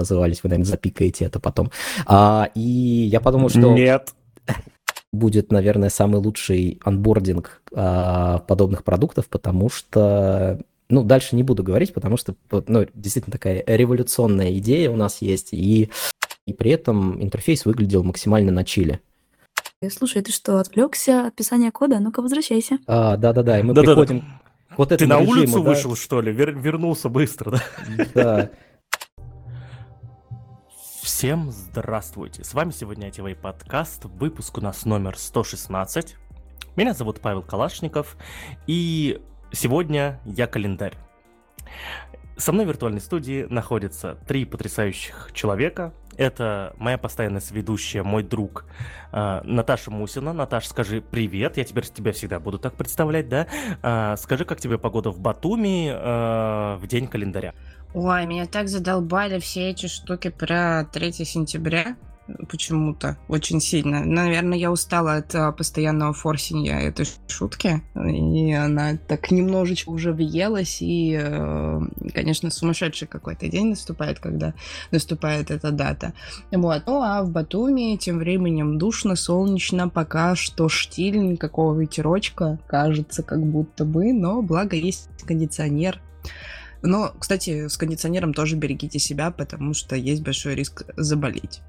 назывались, вы, наверное, запикаете это потом. И я подумал, что... Нет. Будет, наверное, самый лучший анбординг подобных продуктов, потому что... Ну, дальше не буду говорить, потому что действительно такая революционная идея у нас есть, и при этом интерфейс выглядел максимально на чиле. Слушай, ты что, отвлекся от писания кода? Ну-ка, возвращайся. Да-да-да, и мы приходим... Вот ты на улицу режиму, вышел, да? Что ли? Вернулся быстро, да? Да. Всем здравствуйте. С вами сегодня ITV подкаст. Выпуск у нас номер 116. Меня зовут Павел Калашников. И сегодня я календарь. Со мной в виртуальной студии находятся три потрясающих человека. Это моя постоянная соведущая, мой друг Наташа Мусина. Наташа, скажи привет, я теперь тебя всегда буду так представлять, да? Скажи, как тебе погода в Батуми в день календаря? Ой, меня так задолбали все эти штуки про 3 сентября. Почему-то очень сильно. Наверное, я устала от постоянного форсинга этой шутки, и она так немножечко уже въелась, и, конечно, сумасшедший какой-то день наступает, когда наступает эта дата. Вот. Ну, а в Батуми тем временем душно, солнечно, пока что штиль, никакого ветерочка, кажется, как будто бы, но благо есть кондиционер. Но, кстати, с кондиционером тоже берегите себя, потому что есть большой риск заболеть.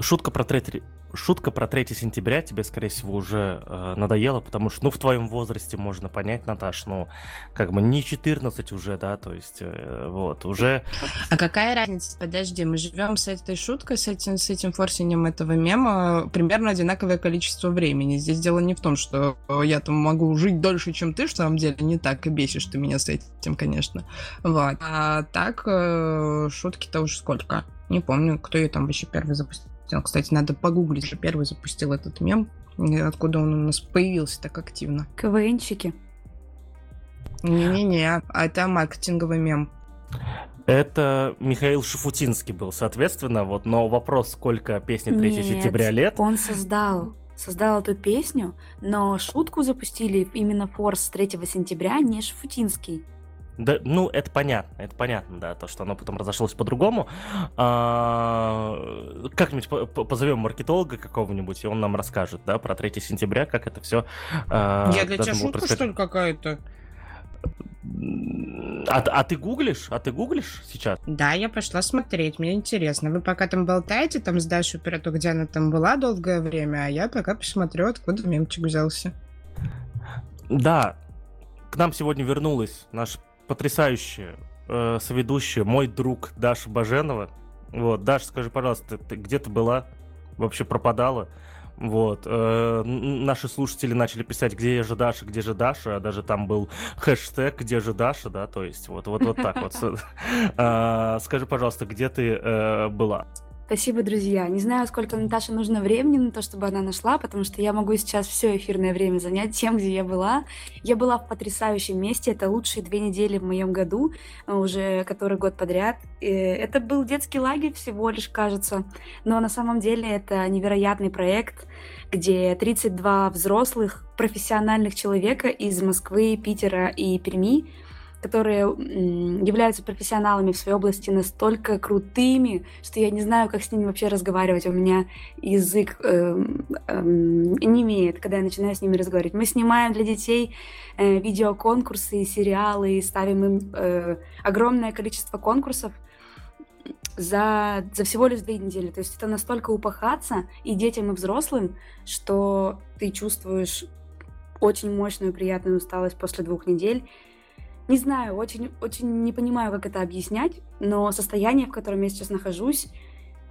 Шутка про 3 сентября тебе, скорее всего, уже надоела, потому что, ну, в твоем возрасте можно понять, Наташ, ну, как бы не 14 уже, да, то есть, вот, уже... А какая разница? Подожди, мы живем с этой шуткой, с этим форсением этого мема примерно одинаковое количество времени. Здесь дело не в том, что я там могу жить дольше, чем ты, в самом деле, не так, и бесишь ты меня с этим, конечно. Вот. А так, шутки-то уж сколько? Не помню, кто ее там вообще первый запустил. Кстати, надо погуглить, что первый запустил этот мем. Откуда он у нас появился так активно? КВНщики. Не-не-не, а это маркетинговый мем. Это Михаил Шуфутинский был, соответственно. Вот, но вопрос, сколько песни 3 сентября лет... он создал эту песню, но шутку запустили именно форс 3 сентября, не Шуфутинский. Да, ну, это понятно, да, то, что оно потом разошлось по-другому. Как-нибудь позовем маркетолога какого-нибудь, и он нам расскажет, да, про 3 сентября, как это все... Я для тебя шутка, что ли, какая-то? А ты гуглишь сейчас? Да, я пошла смотреть, мне интересно. Вы пока там болтаете, там с Дашей про то, где она там была долгое время, а я пока посмотрю, откуда мемчик взялся. Да, к нам сегодня вернулась наша потрясающая соведущая, мой друг Даша Баженова. Вот, Даша, скажи, пожалуйста, ты где ты была? Вообще пропадала? Вот, наши слушатели начали писать, где же Даша, а даже там был хэштег «Где же Даша», да, то есть вот так вот. Скажи, пожалуйста, где ты была? Спасибо, друзья. Не знаю, сколько Наташе нужно времени на то, чтобы она нашла, потому что я могу сейчас все эфирное время занять тем, где я была. Я была в потрясающем месте. Это лучшие 2 недели в моем году, уже который год подряд. Это был детский лагерь всего лишь, кажется. Но на самом деле это невероятный проект, где 32 взрослых профессиональных человека из Москвы, Питера и Перми, которые являются профессионалами в своей области, настолько крутыми, что я не знаю, как с ними вообще разговаривать. У меня язык немеет, когда я начинаю с ними разговаривать. Мы снимаем для детей видеоконкурсы, сериалы, ставим им огромное количество конкурсов за всего лишь 2 недели. То есть это настолько упахаться и детям, и взрослым, что ты чувствуешь очень мощную, приятную усталость после 2 недель. Не знаю, очень не понимаю, как это объяснять, но состояние, в котором я сейчас нахожусь,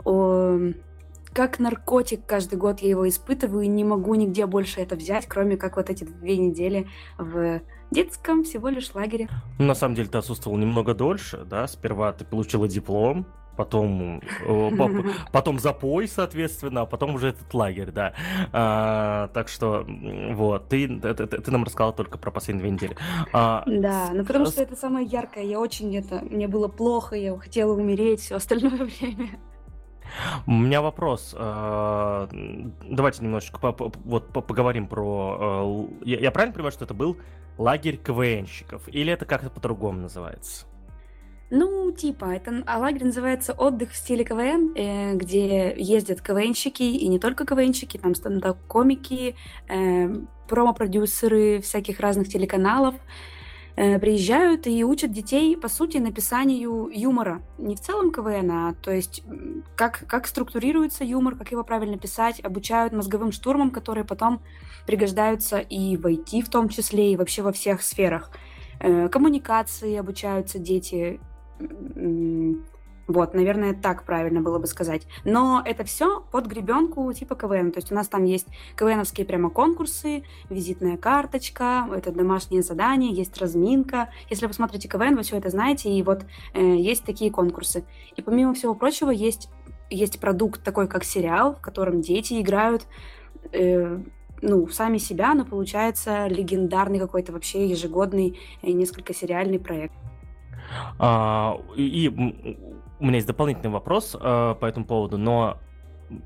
как наркотик, каждый год я его испытываю, и не могу нигде больше это взять, кроме как вот эти 2 недели в детском всего лишь лагере. Ну, на самом деле, ты отсутствовал немного дольше, да, сперва ты получила диплом, потом запой, соответственно, а потом уже этот лагерь, да. Так что, вот, ты нам рассказала только про последние 2 недели. Да, ну потому что это самое яркое, мне было плохо, я хотела умереть, все остальное время. У меня вопрос. Давайте немножечко поговорим про... Я правильно понимаю, что это был лагерь КВНщиков? Или это как-то по-другому называется? Ну, типа, это лагерь называется «Отдых в стиле КВН», где ездят КВНщики, и не только КВНщики, там стендап-комики, промо-продюсеры всяких разных телеканалов приезжают и учат детей, по сути, написанию юмора. Не в целом КВН, а то есть как структурируется юмор, как его правильно писать, обучают мозговым штурмам, которые потом пригождаются и в IT в том числе, и вообще во всех сферах. Коммуникации обучаются дети. Вот, наверное, так правильно было бы сказать. Но это все под гребенку типа КВН. То есть у нас там есть КВНовские прямо конкурсы, визитная карточка, это домашнее задание, есть разминка. Если вы смотрите КВН, вы все это знаете, и вот есть такие конкурсы. И помимо всего прочего, есть продукт такой, как сериал, в котором дети играют... сами себя, но получается легендарный какой-то вообще ежегодный несколько сериальный проект. И у меня есть дополнительный вопрос по этому поводу, но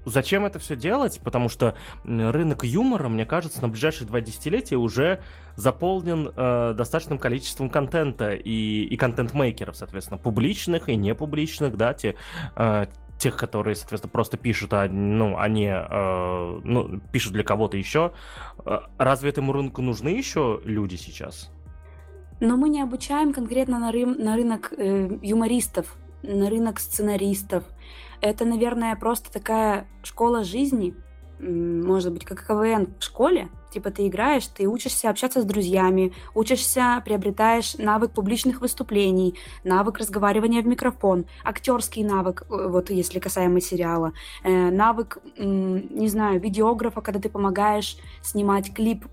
зачем это все делать? Потому что рынок юмора, мне кажется, на ближайшие 2 десятилетия уже заполнен достаточным количеством контента и контент-мейкеров, соответственно, публичных и непубличных, да, тех, которые, соответственно, просто пишут, они пишут для кого-то еще. Разве этому рынку нужны еще люди сейчас? Но мы не обучаем конкретно на рынок юмористов, на рынок сценаристов. Это, наверное, просто такая школа жизни, может быть, как КВН в школе. Типа ты играешь, ты учишься общаться с друзьями, учишься, приобретаешь навык публичных выступлений, навык разговаривания в микрофон, актерский навык, вот если касаемо сериала, навык, не знаю, видеографа, когда ты помогаешь снимать клип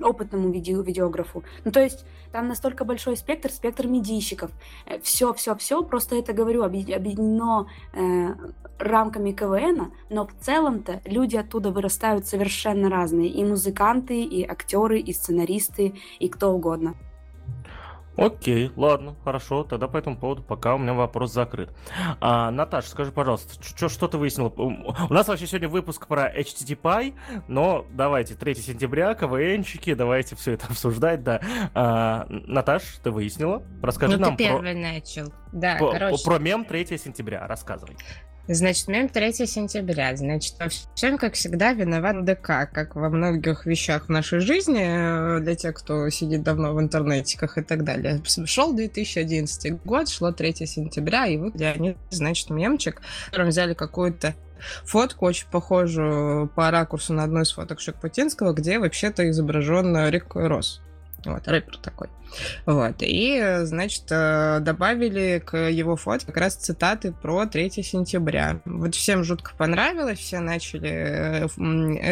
опытному видеографу. Ну, то есть там настолько большой спектр медийщиков. Все, просто это, говорю, объединено рамками КВНа, но в целом-то люди оттуда вырастают совершенно разные. И музыканты, и актеры, и сценаристы, и кто угодно. Окей, ладно, хорошо, тогда по этому поводу пока у меня вопрос закрыт. Наташа, скажи, пожалуйста, что ты выяснила? У нас вообще сегодня выпуск про HTTPie, но давайте, 3 сентября, КВНчики, давайте все это обсуждать, да. Наташ, ты выяснила? Расскажи нам ты первый начал. Да, про мем 3 сентября, рассказывай. Значит, мем 3 сентября. Значит, во всем, как всегда, виноват ДК, как во многих вещах в нашей жизни, для тех, кто сидит давно в интернетиках и так далее. Шел 2011 год, шло 3 сентября, и вот они, значит, мемчик, в котором взяли какую-то фотку, очень похожую по ракурсу на одну из фоток Шуфутинского, где вообще-то изображен Рик Росс. Вот, рэпер такой. Вот. И, значит, добавили к его фото как раз цитаты про 3 сентября. Вот всем жутко понравилось, все начали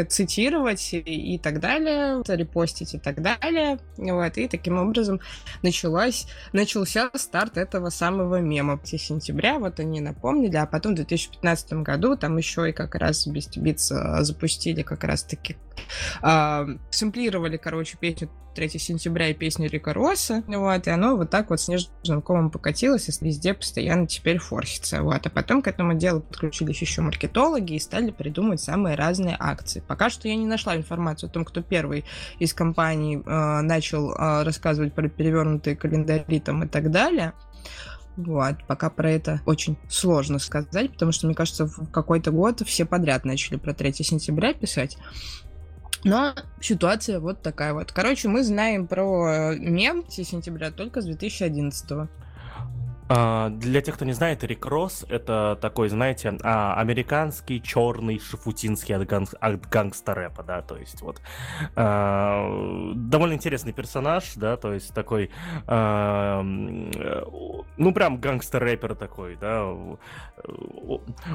цитировать и так далее, репостить и так далее. Вот. И таким образом начался старт этого самого мема 3 сентября. Вот они напомнили. А потом в 2015 году там еще и как раз Бестебиц запустили как раз-таки... сэмплировали, короче, песню 3 сентября и песню Рика Росса, вот, и оно вот так вот снежным комом покатилось, и везде постоянно теперь форсится, вот, а потом к этому делу подключились еще маркетологи и стали придумывать самые разные акции. Пока что я не нашла информацию о том, кто первый из компаний начал рассказывать про перевернутые календари там и так далее. Вот, пока про это очень сложно сказать, потому что, мне кажется, в какой-то год все подряд начали про 3 сентября писать. Но ситуация вот такая вот. Короче, мы знаем про мем 3 сентября только с 2011-го. Для тех, кто не знает, Рик Росс — это такой, знаете, американский черный шафутинский от гангстер-рэпа, да, то есть вот довольно интересный персонаж, да, то есть такой, прям гангстер-рэпер такой, да,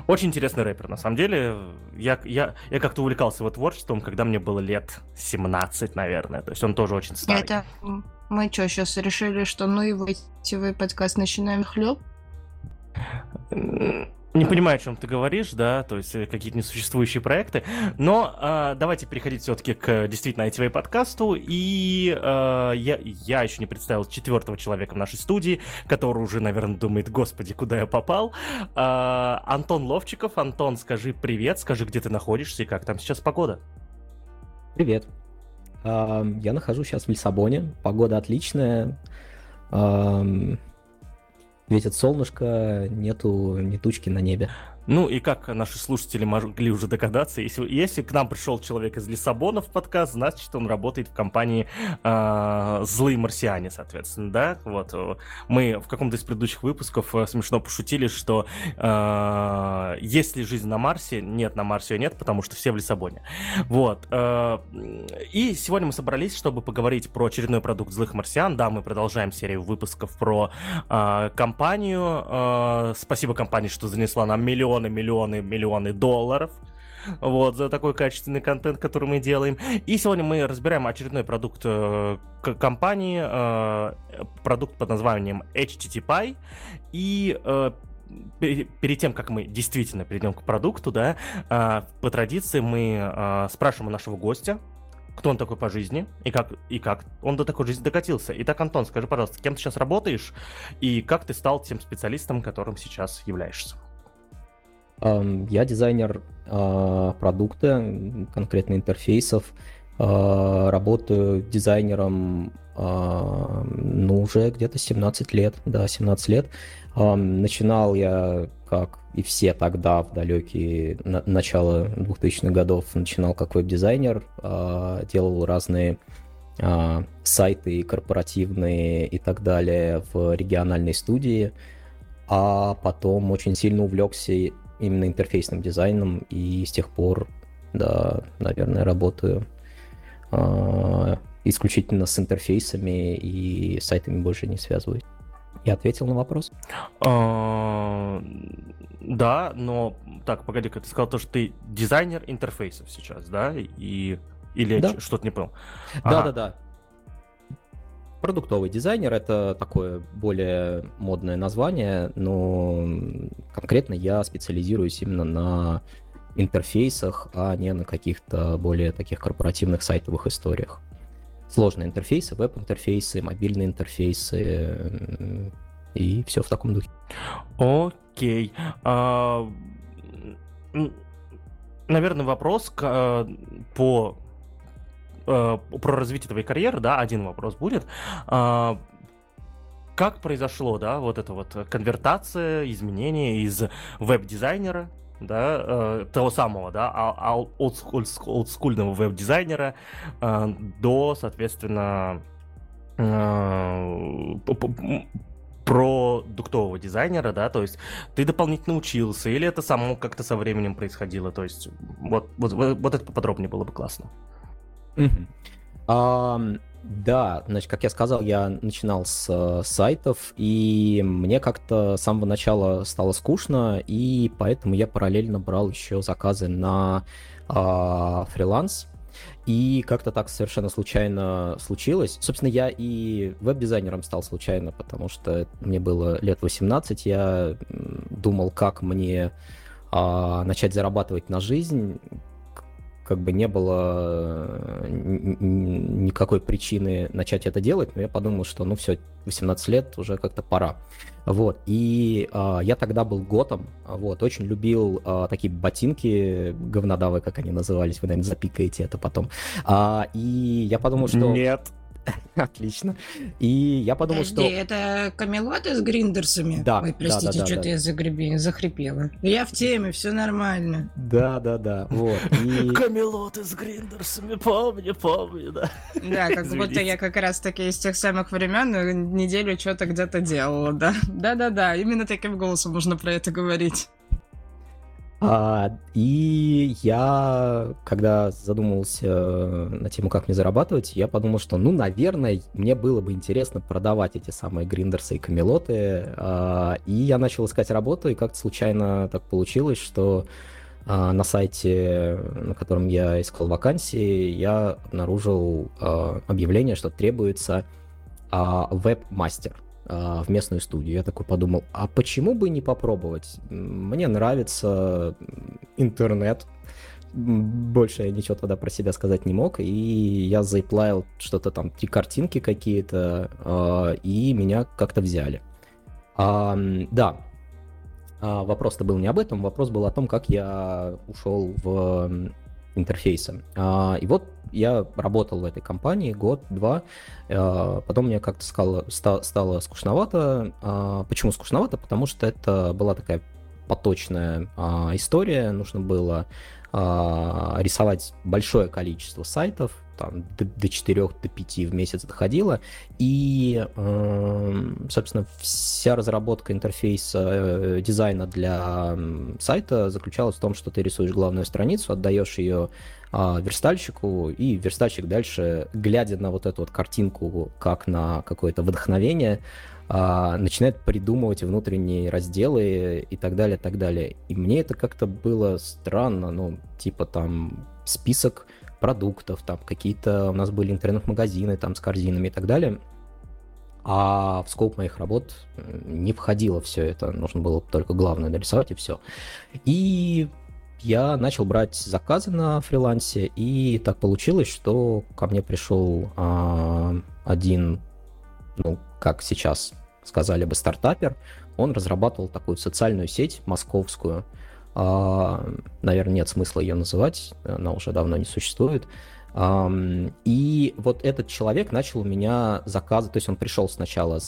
очень интересный рэпер, на самом деле, я как-то увлекался его творчеством, когда мне было лет 17, наверное, то есть он тоже очень старый. Это... Мы что, сейчас решили, что ну и вы подкаст начинаем хлеб? Не понимаю, о чем ты говоришь, да, то есть какие-то несуществующие проекты, но давайте переходить все-таки к действительно ITV подкасту, и я еще не представил 4-го человека в нашей студии, который уже, наверное, думает, господи, куда я попал, Антон Ловчиков. Антон, скажи привет, скажи, где ты находишься и как там сейчас погода? Привет. Я нахожусь сейчас в Лиссабоне, погода отличная, Светит солнышко, нету ни тучки на небе. Ну и как наши слушатели могли уже догадаться, если к нам пришел человек из Лиссабона в подкаст, значит, он работает в компании «Злые Марсиане», соответственно, да? Вот. Мы в каком-то из предыдущих выпусков смешно пошутили, что есть ли жизнь на Марсе? Нет, на Марсе ее нет, потому что все в Лиссабоне. Вот. И сегодня мы собрались, чтобы поговорить про очередной продукт «Злых Марсиан». Да, мы продолжаем серию выпусков про компанию. Спасибо компании, что занесла нам миллионы долларов. Вот, за такой качественный контент, который мы делаем. И сегодня мы разбираем очередной продукт компании, продукт под названием HTTPie. И перед тем, как мы действительно перейдем к продукту, да, по традиции мы спрашиваем у нашего гостя, кто он такой по жизни и как он до такой жизни докатился. Итак, Антон, скажи, пожалуйста, кем ты сейчас работаешь и как ты стал тем специалистом, которым сейчас являешься? Я дизайнер продукта, конкретно интерфейсов. Работаю дизайнером, уже где-то 17 лет. Да, 17 лет. Начинал я, как и все тогда, в далекие начало 2000-х годов, начинал как веб-дизайнер, делал разные сайты корпоративные и так далее в региональной студии, а потом очень сильно увлекся именно интерфейсным дизайном, и с тех пор, да, наверное, работаю исключительно с интерфейсами и сайтами больше не связываюсь. Я ответил на вопрос? Да, но... Так, погоди-ка, ты сказал то, что ты дизайнер интерфейсов сейчас, да? Или да. Что-то не понял. Да. Продуктовый дизайнер — это такое более модное название, но конкретно я специализируюсь именно на интерфейсах, а не на каких-то более таких корпоративных сайтовых историях. Сложные интерфейсы, веб-интерфейсы, мобильные интерфейсы и все в таком духе. Окей. Наверное, вопрос про развитие твоей карьеры, да, один вопрос будет. Как произошло, да, вот эта вот конвертация, изменение из веб-дизайнера, да, того самого, да, олдскульного веб-дизайнера до, соответственно, продуктового дизайнера, да, то есть ты дополнительно учился, или это само как-то со временем происходило, то есть вот это поподробнее было бы классно. Да, значит, как я сказал, я начинал с сайтов, и мне как-то с самого начала стало скучно, и поэтому я параллельно брал еще заказы на фриланс, и как-то так совершенно случайно случилось. Собственно, я и веб-дизайнером стал случайно, потому что мне было лет 18, я думал, как мне начать зарабатывать на жизнь. Как бы не было никакой причины начать это делать, но я подумал, что ну все, 18 лет, уже как-то пора. Вот, и я тогда был готом, вот, очень любил такие ботинки говнодавы, как они назывались, вы, наверное, запикаете это потом. И я подумал, что... Нет. Отлично. И я подумал, что... Это камелоты с гриндерсами? Да. Ой, простите, что-то я захрипела. Я в теме, все нормально. Да. Вот. Камелоты с гриндерсами, помню, да. Да, как будто я как раз таки из тех самых времен неделю что-то где-то делала, да. Да, именно таким голосом можно про это говорить. И я, когда задумывался на тему, как мне зарабатывать, я подумал, что, ну, наверное, мне было бы интересно продавать эти самые гриндерсы и камелоты. И я начал искать работу, и как-то случайно так получилось, что на сайте, на котором я искал вакансии, я обнаружил объявление, что требуется веб-мастер в местную студию. Я такой подумал, а почему бы не попробовать? Мне нравится интернет. Больше я ничего тогда про себя сказать не мог. И я заплавил что-то там, 3 картинки какие-то, и меня как-то взяли. Да, вопрос-то был не об этом, вопрос был о том, как я ушел в интерфейсы. И вот я работал в этой компании год-два, потом мне как-то стало скучновато. Почему скучновато? Потому что это была такая поточная история, нужно было рисовать большое количество сайтов, там до 4, до 5 в месяц доходило, и, собственно, вся разработка интерфейса дизайна для сайта заключалась в том, что ты рисуешь главную страницу, отдаешь ее верстальщику, и верстальщик дальше, глядя на вот эту вот картинку, как на какое-то вдохновение, начинает придумывать внутренние разделы и так далее, так далее. И мне это как-то было странно, ну, типа там список продуктов, там какие-то у нас были интернет-магазины там с корзинами и так далее. А в скоп моих работ не входило все это, нужно было только главное нарисовать и все. И я начал брать заказы на фрилансе, и так получилось, что ко мне пришел один, ну, как сейчас сказали бы, стартапер. Он разрабатывал такую социальную сеть московскую. Наверное, нет смысла ее называть, она уже давно не существует. И вот этот человек начал у меня заказы, то есть он пришел сначала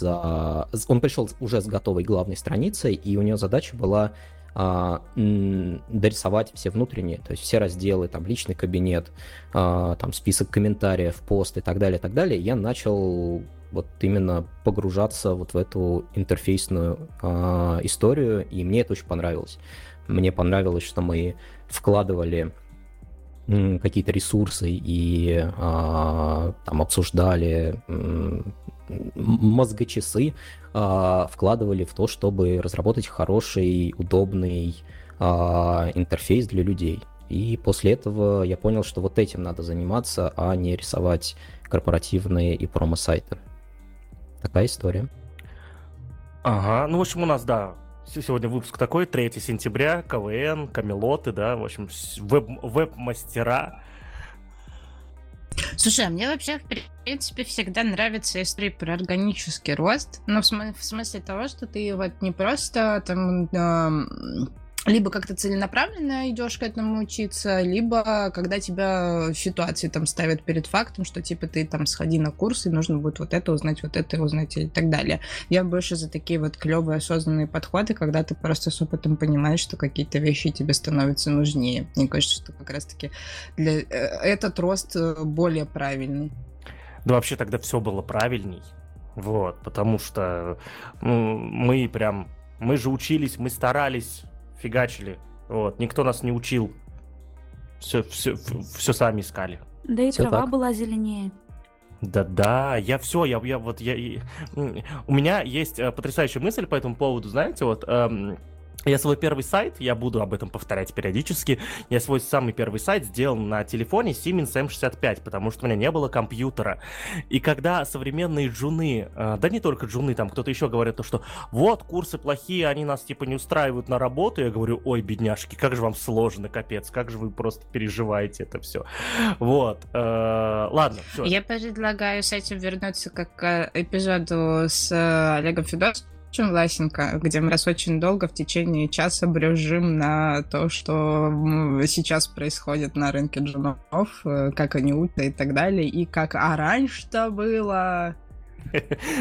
он пришел уже с готовой главной страницей, и у него задача была дорисовать все внутренние, то есть все разделы, там личный кабинет, там список комментариев, пост и так далее, так далее. Я начал вот именно погружаться вот в эту интерфейсную историю, и мне это очень понравилось. Мне понравилось, что мы вкладывали какие-то ресурсы и там обсуждали мозгочасы, вкладывали в то, чтобы разработать хороший, удобный интерфейс для людей. И после этого я понял, что вот этим надо заниматься, а не рисовать корпоративные и промо-сайты. Такая история. Ага, ну в общем у нас, да, сегодня выпуск такой, 3 сентября, КВН, камелоты, да, в общем, веб-мастера. Слушай, а мне вообще, в принципе, всегда нравится история про органический рост, но в смысле того, что ты вот не просто там... либо как-то целенаправленно идешь к этому учиться, либо когда тебя в ситуации там ставят перед фактом, что типа ты там сходи на курс, и нужно будет вот это узнать и так далее. Я больше за такие вот клевые осознанные подходы, когда ты просто с опытом понимаешь, что какие-то вещи тебе становятся нужнее. Мне кажется, что как раз-таки для... этот рост более правильный. Да вообще тогда все было правильней. Вот, потому что мы же учились, мы старались, фигачили, вот, никто нас не учил, все сами искали. Да и все трава так была зеленее. Да-да, у меня есть потрясающая мысль по этому поводу, знаете, вот, я свой первый сайт, я буду об этом повторять периодически, я свой самый первый сайт сделал на телефоне Siemens M65, потому что у меня не было компьютера. И когда современные джуны, да не только джуны, там кто-то еще говорит, что вот, курсы плохие, они нас типа не устраивают на работу, я говорю, ой, бедняжки, как же вам сложно, капец, как же вы просто переживаете это все. Вот, ладно, все. Я предлагаю с этим вернуться к эпизоду с Олегом Федоровым, Власенко, где мы раз очень долго в течение часа брюзжим на то, что сейчас происходит на рынке джунов, как они учатся и так далее, и как «а раньше-то было».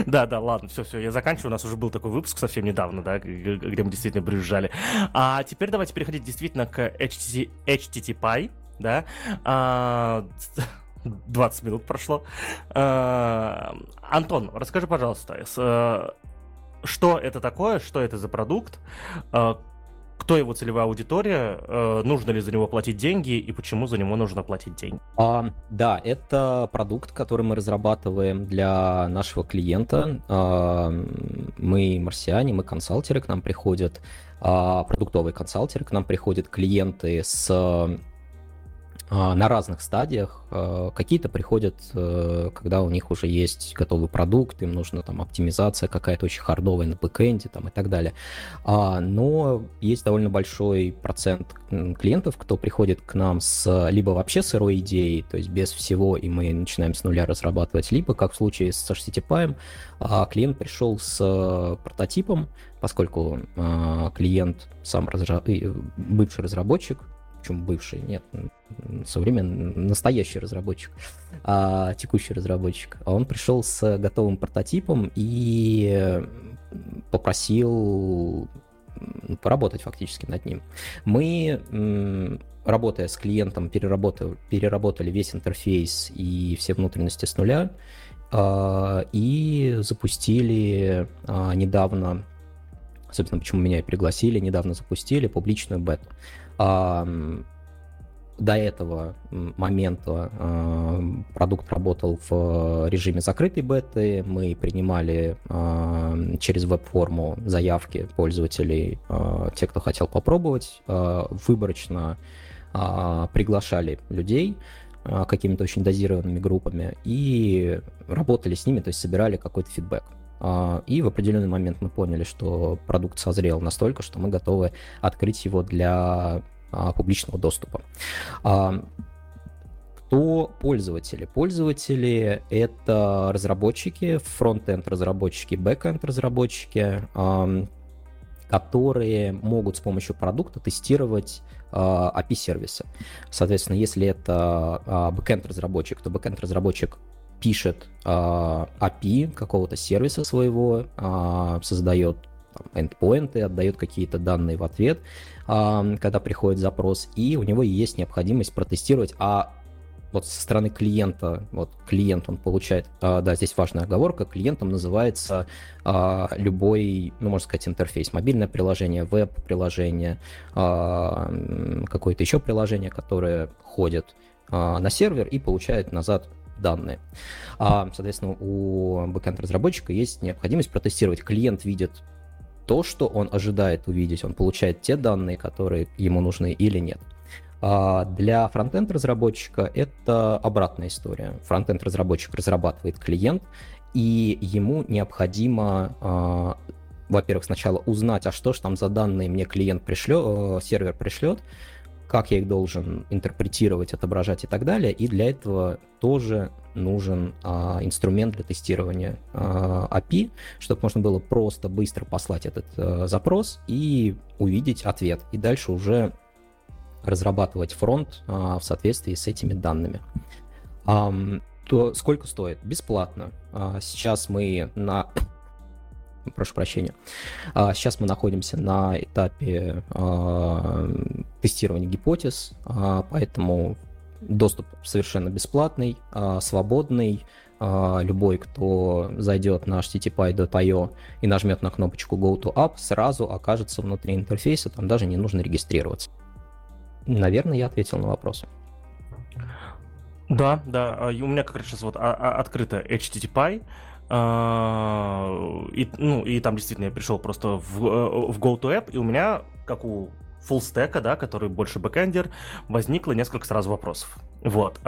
Да, ладно, все, я заканчиваю. У нас уже был такой выпуск совсем недавно, да, где мы действительно брюзжали. А теперь давайте переходить действительно к HTTPie, да. 20 минут прошло. Антон, расскажи, пожалуйста, что это такое, что это за продукт, кто его целевая аудитория, нужно ли за него платить деньги и почему за него нужно платить деньги? Да, это продукт, который мы разрабатываем для нашего клиента. Мы марсиане, мы консалтеры, к нам приходят, продуктовые консалтеры, к нам приходят клиенты на разных стадиях. Какие-то приходят, когда у них уже есть готовый продукт, им нужна там оптимизация какая-то очень хардовая на бэкэнде там и так далее. Но есть довольно большой процент клиентов, кто приходит к нам с либо вообще сырой идеей, то есть без всего, и мы начинаем с нуля разрабатывать, либо, как в случае с HTTPie, клиент пришел с прототипом, поскольку клиент сам бывший разработчик, Причем бывший, нет, современный, настоящий разработчик, текущий разработчик. Он пришел с готовым прототипом и попросил поработать фактически над ним. Мы, работая с клиентом, переработали весь интерфейс и все внутренности с нуля и запустили недавно, собственно, почему меня и пригласили, недавно запустили публичную бету. До этого момента продукт работал в режиме закрытой беты. Мы принимали через веб-форму заявки пользователей, те, кто хотел попробовать. Выборочно приглашали людей какими-то очень дозированными группами и работали с ними, то есть собирали какой-то фидбэк. И в определенный момент мы поняли, что продукт созрел настолько, что мы готовы открыть его для публичного доступа. Кто пользователи? Пользователи — это разработчики, фронт-энд разработчики, бэк-энд разработчики, которые могут с помощью продукта тестировать API-сервисы. Соответственно, если это бэк-энд разработчик, то бэк-энд разработчик пишет API какого-то сервиса своего, создает эндпоинты, отдает какие-то данные в ответ, когда приходит запрос, и у него есть необходимость протестировать, а вот со стороны клиента, вот клиент он получает, да, здесь важная оговорка, клиентом называется любой, ну, можно сказать, интерфейс, мобильное приложение, веб-приложение, какое-то еще приложение, которое ходит на сервер и получает назад данные. Соответственно, у бэкэнд-разработчика есть необходимость протестировать. Клиент видит то, что он ожидает увидеть, он получает те данные, которые ему нужны или нет. Для фронтенд-разработчика это обратная история. Фронтенд-разработчик разрабатывает клиент, и ему необходимо, во-первых, сначала узнать, а что же там за данные мне клиент пришлет, сервер пришлет, как я их должен интерпретировать, отображать и так далее. И для этого тоже нужен инструмент для тестирования API, чтобы можно было просто быстро послать этот запрос и увидеть ответ. И дальше уже разрабатывать фронт в соответствии с этими данными. То сколько стоит? Бесплатно. Сейчас мы на... Прошу прощения. Сейчас мы находимся на этапе тестирования гипотез, поэтому доступ совершенно бесплатный, свободный. Любой, кто зайдет на httpie.io и нажмет на кнопочку Go to App, сразу окажется внутри интерфейса, там даже не нужно регистрироваться. Наверное, я ответил на вопрос. Да, да. И у меня как раз сейчас вот открыто httpie. И там действительно я пришел просто в GoToApp, и у меня, как у фуллстека, да, который больше бэкэндер, возникло несколько сразу вопросов. Вот.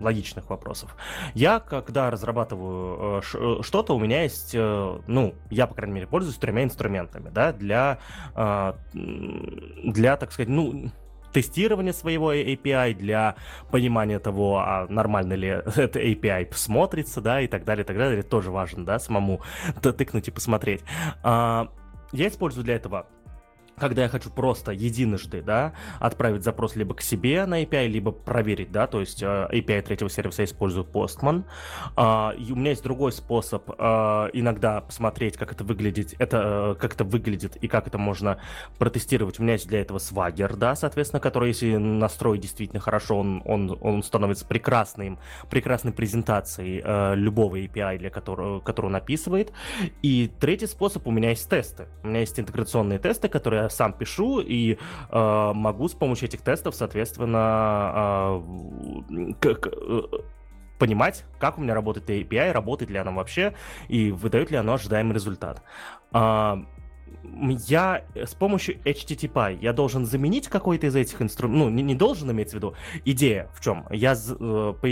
Логичных вопросов. Я, когда разрабатываю что-то, у меня есть, я, по крайней мере, пользуюсь тремя инструментами, да, для, так сказать, тестирование своего API, для понимания того, а нормально ли это API смотрится, да, и так далее, тоже важно, да, самому тыкнуть и посмотреть. Я использую для этого, когда я хочу просто единожды, да, отправить запрос либо к себе на API, либо проверить, да, то есть API третьего сервиса я использую Postman. И у меня есть другой способ иногда посмотреть, как это выглядит и как это можно протестировать. У меня есть для этого Swagger, да, соответственно, который, если настроить действительно хорошо, он становится прекрасной презентацией любого API, для которого он описывает. И третий способ, у меня есть тесты. У меня есть интеграционные тесты, которые я сам пишу, и могу с помощью этих тестов, соответственно, понимать, как у меня работает API, работает ли она вообще, и выдает ли она ожидаемый результат. Я с помощью HTTPie я должен заменить какой-то из этих инструментов, не должен, имеется в виду, идея в чем? По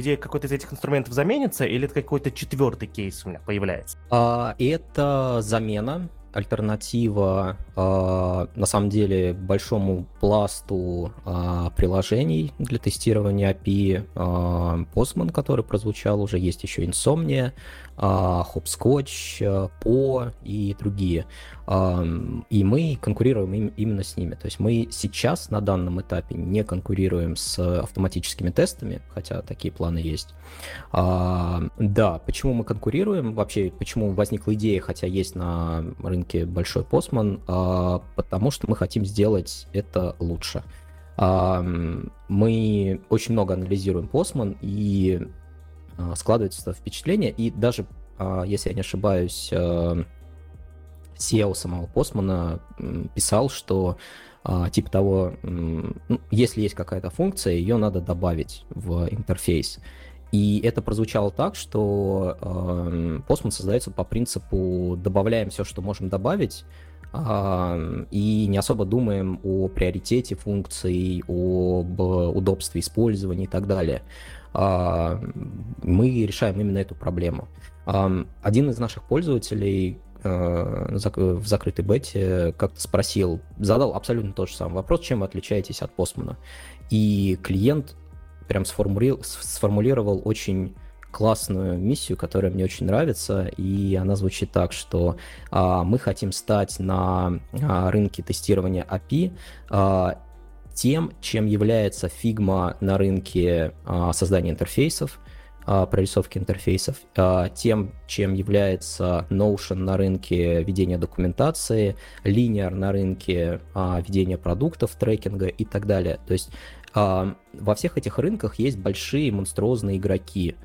идее, какой-то из этих инструментов заменится, или это какой-то четвертый кейс у меня появляется? Это замена. альтернатива, на самом деле, большому пласту приложений для тестирования API. Postman, который прозвучал уже, есть еще Insomnia, Hopscotch, Po и другие. И мы конкурируем именно с ними. То есть мы сейчас на данном этапе не конкурируем с автоматическими тестами, хотя такие планы есть. Да, почему мы конкурируем? Вообще, почему возникла идея, хотя есть на рынке большой Postman? Потому что мы хотим сделать это лучше. Мы очень много анализируем Postman, и складывается впечатление, и даже, если я не ошибаюсь, CEO самого Postman писал, что типа того, если есть какая-то функция, ее надо добавить в интерфейс. И это прозвучало так, что Postman создается по принципу «добавляем все, что можем добавить», и не особо думаем о приоритете функций, об удобстве использования и так далее. Мы решаем именно эту проблему. Один из наших пользователей в закрытой бете как-то спросил, задал абсолютно тот же самый вопрос, чем вы отличаетесь от Postman. И клиент прям сформулировал очень классную миссию, которая мне очень нравится, и она звучит так, что мы хотим стать на рынке тестирования API тем, чем является Figma на рынке создания интерфейсов, прорисовки интерфейсов, тем, чем является Notion на рынке ведения документации, Linear на рынке ведения продуктов, трекинга и так далее. То есть во всех этих рынках есть большие монструозные игроки.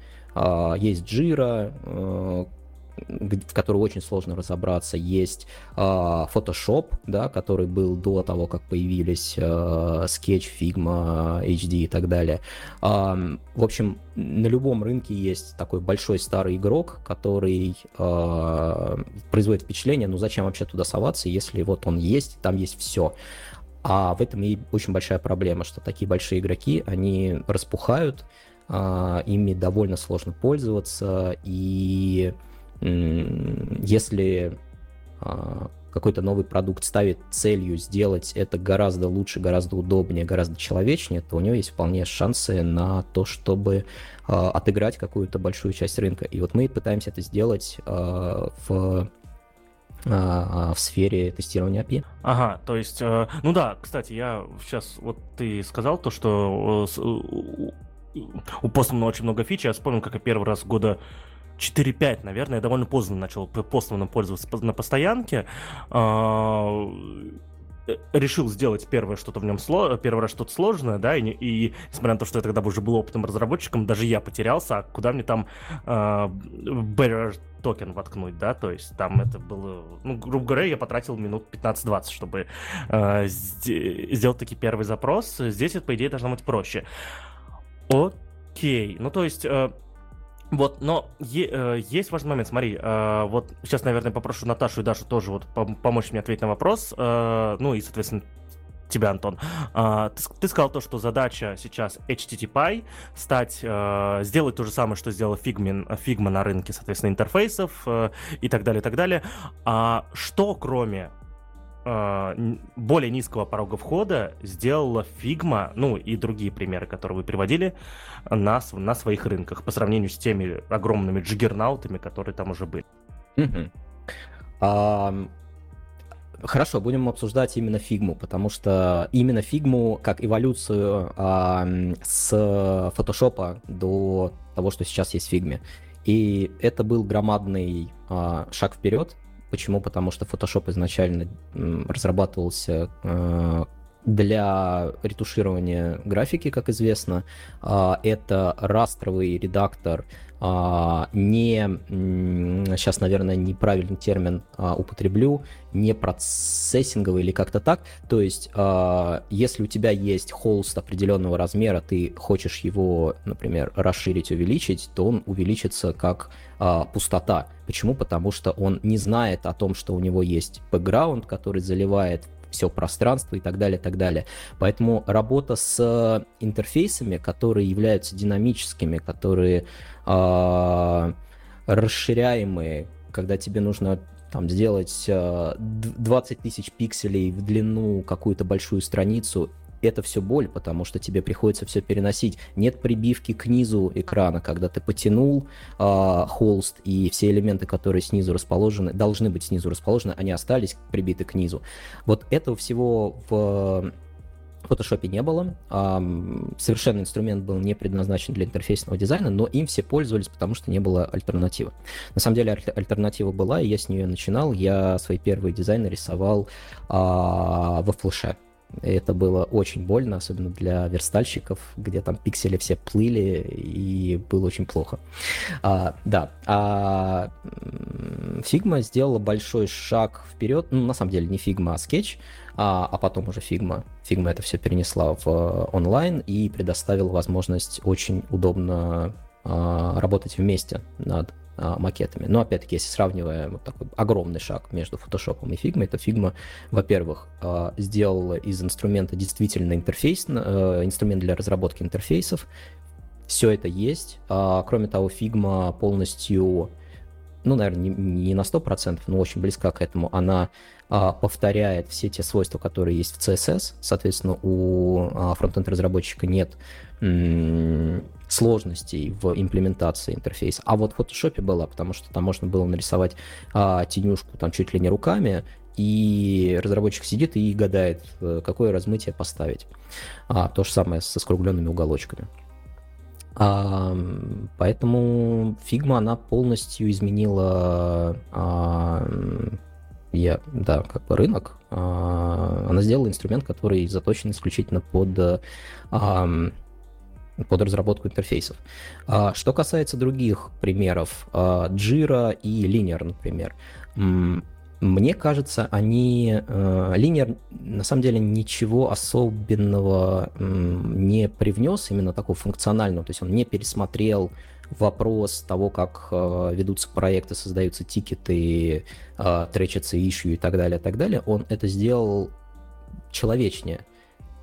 Есть Jira, в которую очень сложно разобраться, есть Photoshop, да, который был до того, как появились Sketch, Figma, HD и так далее. В общем, на любом рынке есть такой большой старый игрок, который производит впечатление, ну зачем вообще туда соваться, если вот он есть, там есть все. А в этом и очень большая проблема, что такие большие игроки, они распухают, ими довольно сложно пользоваться, и если какой-то новый продукт ставит целью сделать это гораздо лучше, гораздо удобнее, гораздо человечнее, то у него есть вполне шансы на то, чтобы отыграть какую-то большую часть рынка. И вот мы пытаемся это сделать в сфере тестирования API. Ага, то есть, ну да, кстати, я сейчас, вот ты сказал то, что у Postman очень много фич, я вспомнил, как я первый раз года 4-5, наверное, я довольно поздно начал Postman пользоваться на постоянке. Решил сделать первый раз что-то сложное, да, и несмотря на то, что я тогда уже был опытным разработчиком, даже я потерялся, а куда мне там barrier токен воткнуть, да, то есть там это было, ну, грубо говоря, я потратил минут 15-20, чтобы сделать таки первый запрос. Здесь это, по идее, должно быть проще. Окей, ну, то есть... Вот, но есть важный момент, смотри, вот сейчас, наверное, попрошу Наташу и Дашу тоже вот помочь мне ответить на вопрос, ну и, соответственно, тебя, Антон. Ты сказал то, что задача сейчас HTTPie стать, сделать то же самое, что сделала Figma на рынке, соответственно, интерфейсов и так далее, и так далее. А что, кроме более низкого порога входа, сделала Figma, ну и другие примеры, которые вы приводили на своих рынках по сравнению с теми огромными джиггернаутами, которые там уже были? Хорошо, будем обсуждать именно Figma, потому что именно Figma как эволюцию с Photoshop до того, что сейчас есть в Figma. И это был громадный шаг вперед. Почему? Потому что Photoshop изначально разрабатывался для ретуширования графики, как известно. Это растровый редактор, сейчас, наверное, неправильный термин употреблю, не процессинговый или как-то так. То есть, если у тебя есть холст определенного размера, ты хочешь его, например, расширить, увеличить, то он увеличится как пустота. Почему? Потому что он не знает о том, что у него есть бэкграунд, который заливает все пространство и так далее, так далее. Поэтому работа с интерфейсами, которые являются динамическими, которые расширяемые, когда тебе нужно там сделать 20 тысяч пикселей в длину какую-то большую страницу, это все боль, потому что тебе приходится все переносить. Нет прибивки к низу экрана, когда ты потянул холст, и все элементы, которые снизу расположены, должны быть снизу расположены, они остались прибиты к низу. Вот этого всего в Photoshop не было. Совершенно инструмент был не предназначен для интерфейсного дизайна, но им все пользовались, потому что не было альтернативы. На самом деле альтернатива была, и я с нее начинал. Я свои первые дизайны рисовал во флеше. Это было очень больно, особенно для верстальщиков, где там пиксели все плыли, и было очень плохо. Figma сделала большой шаг вперед. Ну, на самом деле, не Figma, а Sketch, а потом уже Figma. Figma это все перенесла в онлайн и предоставила возможность очень удобно работать вместе над макетами. Но опять-таки, если сравнивая вот такой огромный шаг между Photoshop и Figma, то Figma, во-первых, сделала из инструмента действительно интерфейс, инструмент для разработки интерфейсов. Все это есть. Кроме того, Figma полностью, ну, наверное, не на 100%, но очень близка к этому. Она повторяет все те свойства, которые есть в CSS. Соответственно, у фронтенд-разработчика нет сложностей в имплементации интерфейса. А вот в Photoshop была, потому что там можно было нарисовать тенюшку там чуть ли не руками, и разработчик сидит и гадает, какое размытие поставить. То же самое со скругленными уголочками. Поэтому Figma, она полностью изменила рынок. Она сделала инструмент, который заточен исключительно под разработку интерфейсов. Что касается других примеров, Jira и Linear, например, мне кажется, Linear на самом деле ничего особенного не привнес, именно такого функционального, то есть он не пересмотрел вопрос того, как ведутся проекты, создаются тикеты, тречатся issue и так далее, он это сделал человечнее.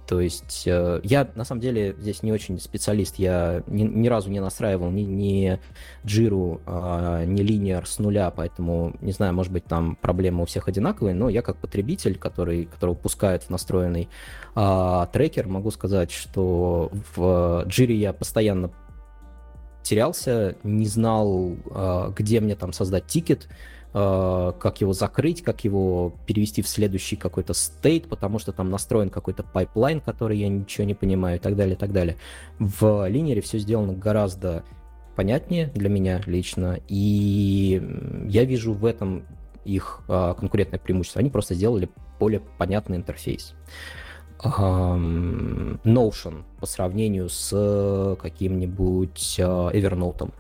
То есть я, на самом деле, здесь не очень специалист, я ни разу не настраивал ни Jira, ни Linear с нуля, поэтому, не знаю, может быть, там проблемы у всех одинаковые, но я как потребитель, которого пускают в настроенный трекер, могу сказать, что в Jira я постоянно терялся, не знал, где мне там создать тикет, как его закрыть, как его перевести в следующий какой-то стейт, потому что там настроен какой-то пайплайн, который я ничего не понимаю, и так далее, В Linear все сделано гораздо понятнее для меня лично, и я вижу в этом их конкурентное преимущество. Они просто сделали более понятный интерфейс. Notion по сравнению с каким-нибудь Evernote.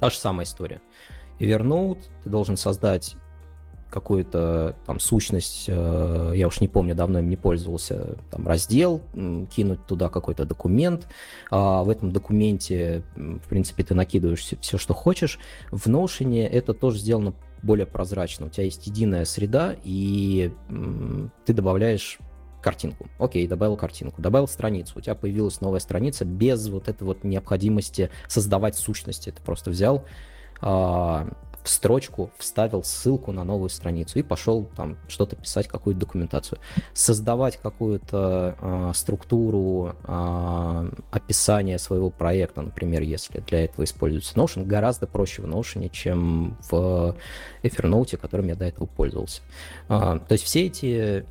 Та же самая история. Evernote, ты должен создать какую-то там сущность, я уж не помню, давно им не пользовался, там раздел, кинуть туда какой-то документ, в этом документе, в принципе, ты накидываешь все, что хочешь. В Notion это тоже сделано более прозрачно, у тебя есть единая среда, и ты добавляешь картинку. Окей, добавил картинку, добавил страницу, у тебя появилась новая страница без вот этой вот необходимости создавать сущности, ты просто взял в строчку вставил ссылку на новую страницу и пошел там что-то писать, какую-то документацию. Создавать какую-то структуру описания своего проекта, например, если для этого используется Notion, гораздо проще в Notion, чем в Evernote, которым я до этого пользовался. То есть все эти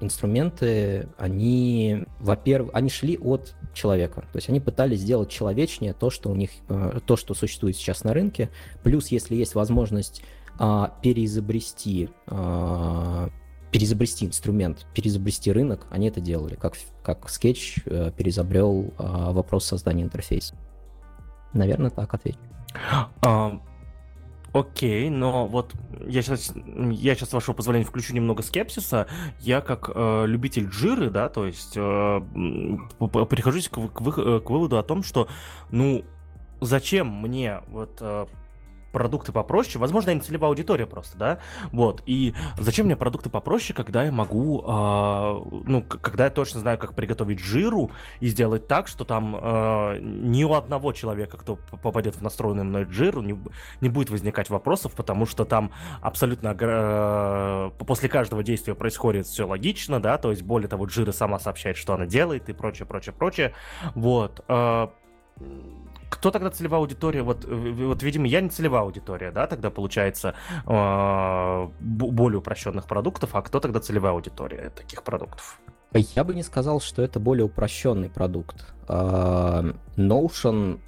инструменты, они, во-первых, они шли от человека, то есть они пытались сделать человечнее то, что у них, то, что существует сейчас на рынке, плюс если есть возможность переизобрести инструмент, переизобрести рынок, они это делали, как Sketch переизобрел вопрос создания интерфейса. Наверное, так отвечу. Окей, но вот я сейчас, с вашего позволения, включу немного скепсиса. Я как любитель Jira, да, то есть прихожусь к выводу о том, что, ну, зачем мне вот продукты попроще, возможно, им целевая аудитория просто, да, вот, и зачем мне продукты попроще, когда я могу, когда я точно знаю, как приготовить жиру и сделать так, что там ни у одного человека, кто попадет в настроенную мной жиру, не будет возникать вопросов, потому что там абсолютно после каждого действия происходит все логично, да, то есть, более того, жира сама сообщает, что она делает и прочее, вот. Кто тогда целевая аудитория? Вот, видимо, я не целевая аудитория, да, тогда получается более упрощенных продуктов, а кто тогда целевая аудитория таких продуктов? Я бы не сказал, что это более упрощенный продукт. Notion,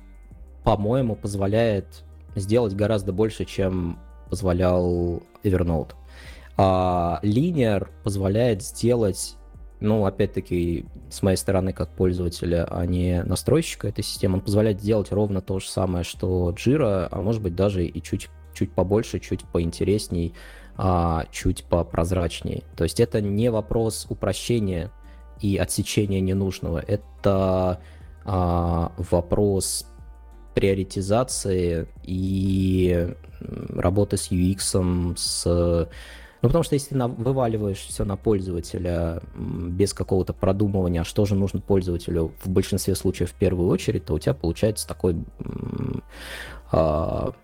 по-моему, позволяет сделать гораздо больше, чем позволял Evernote. Linear позволяет сделать... Ну, опять-таки, с моей стороны, как пользователя, а не настройщика этой системы, он позволяет делать ровно то же самое, что Jira, а может быть даже и чуть побольше, чуть поинтересней, чуть попрозрачней. То есть это не вопрос упрощения и отсечения ненужного, это вопрос приоритизации и работы с UX, с... Ну, потому что если ты вываливаешь все на пользователя без какого-то продумывания, что же нужно пользователю в большинстве случаев в первую очередь, то у тебя получается такой, как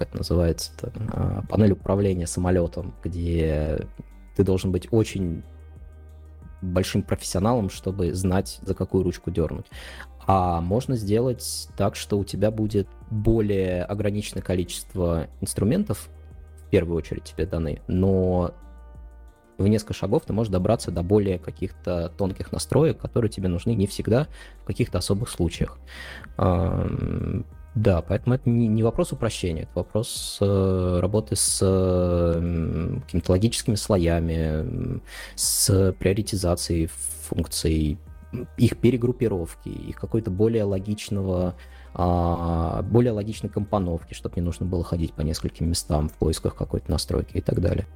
это называется-то, панель управления самолетом, где ты должен быть очень большим профессионалом, чтобы знать, за какую ручку дернуть. А можно сделать так, что у тебя будет более ограниченное количество инструментов, в первую очередь тебе даны, но в несколько шагов ты можешь добраться до более каких-то тонких настроек, которые тебе нужны не всегда, в каких-то особых случаях. Да, поэтому это не вопрос упрощения, это вопрос работы с какими-то логическими слоями, с приоритизацией функций, их перегруппировки, их какой-то более логичной компоновки, чтобы не нужно было ходить по нескольким местам в поисках какой-то настройки и так далее.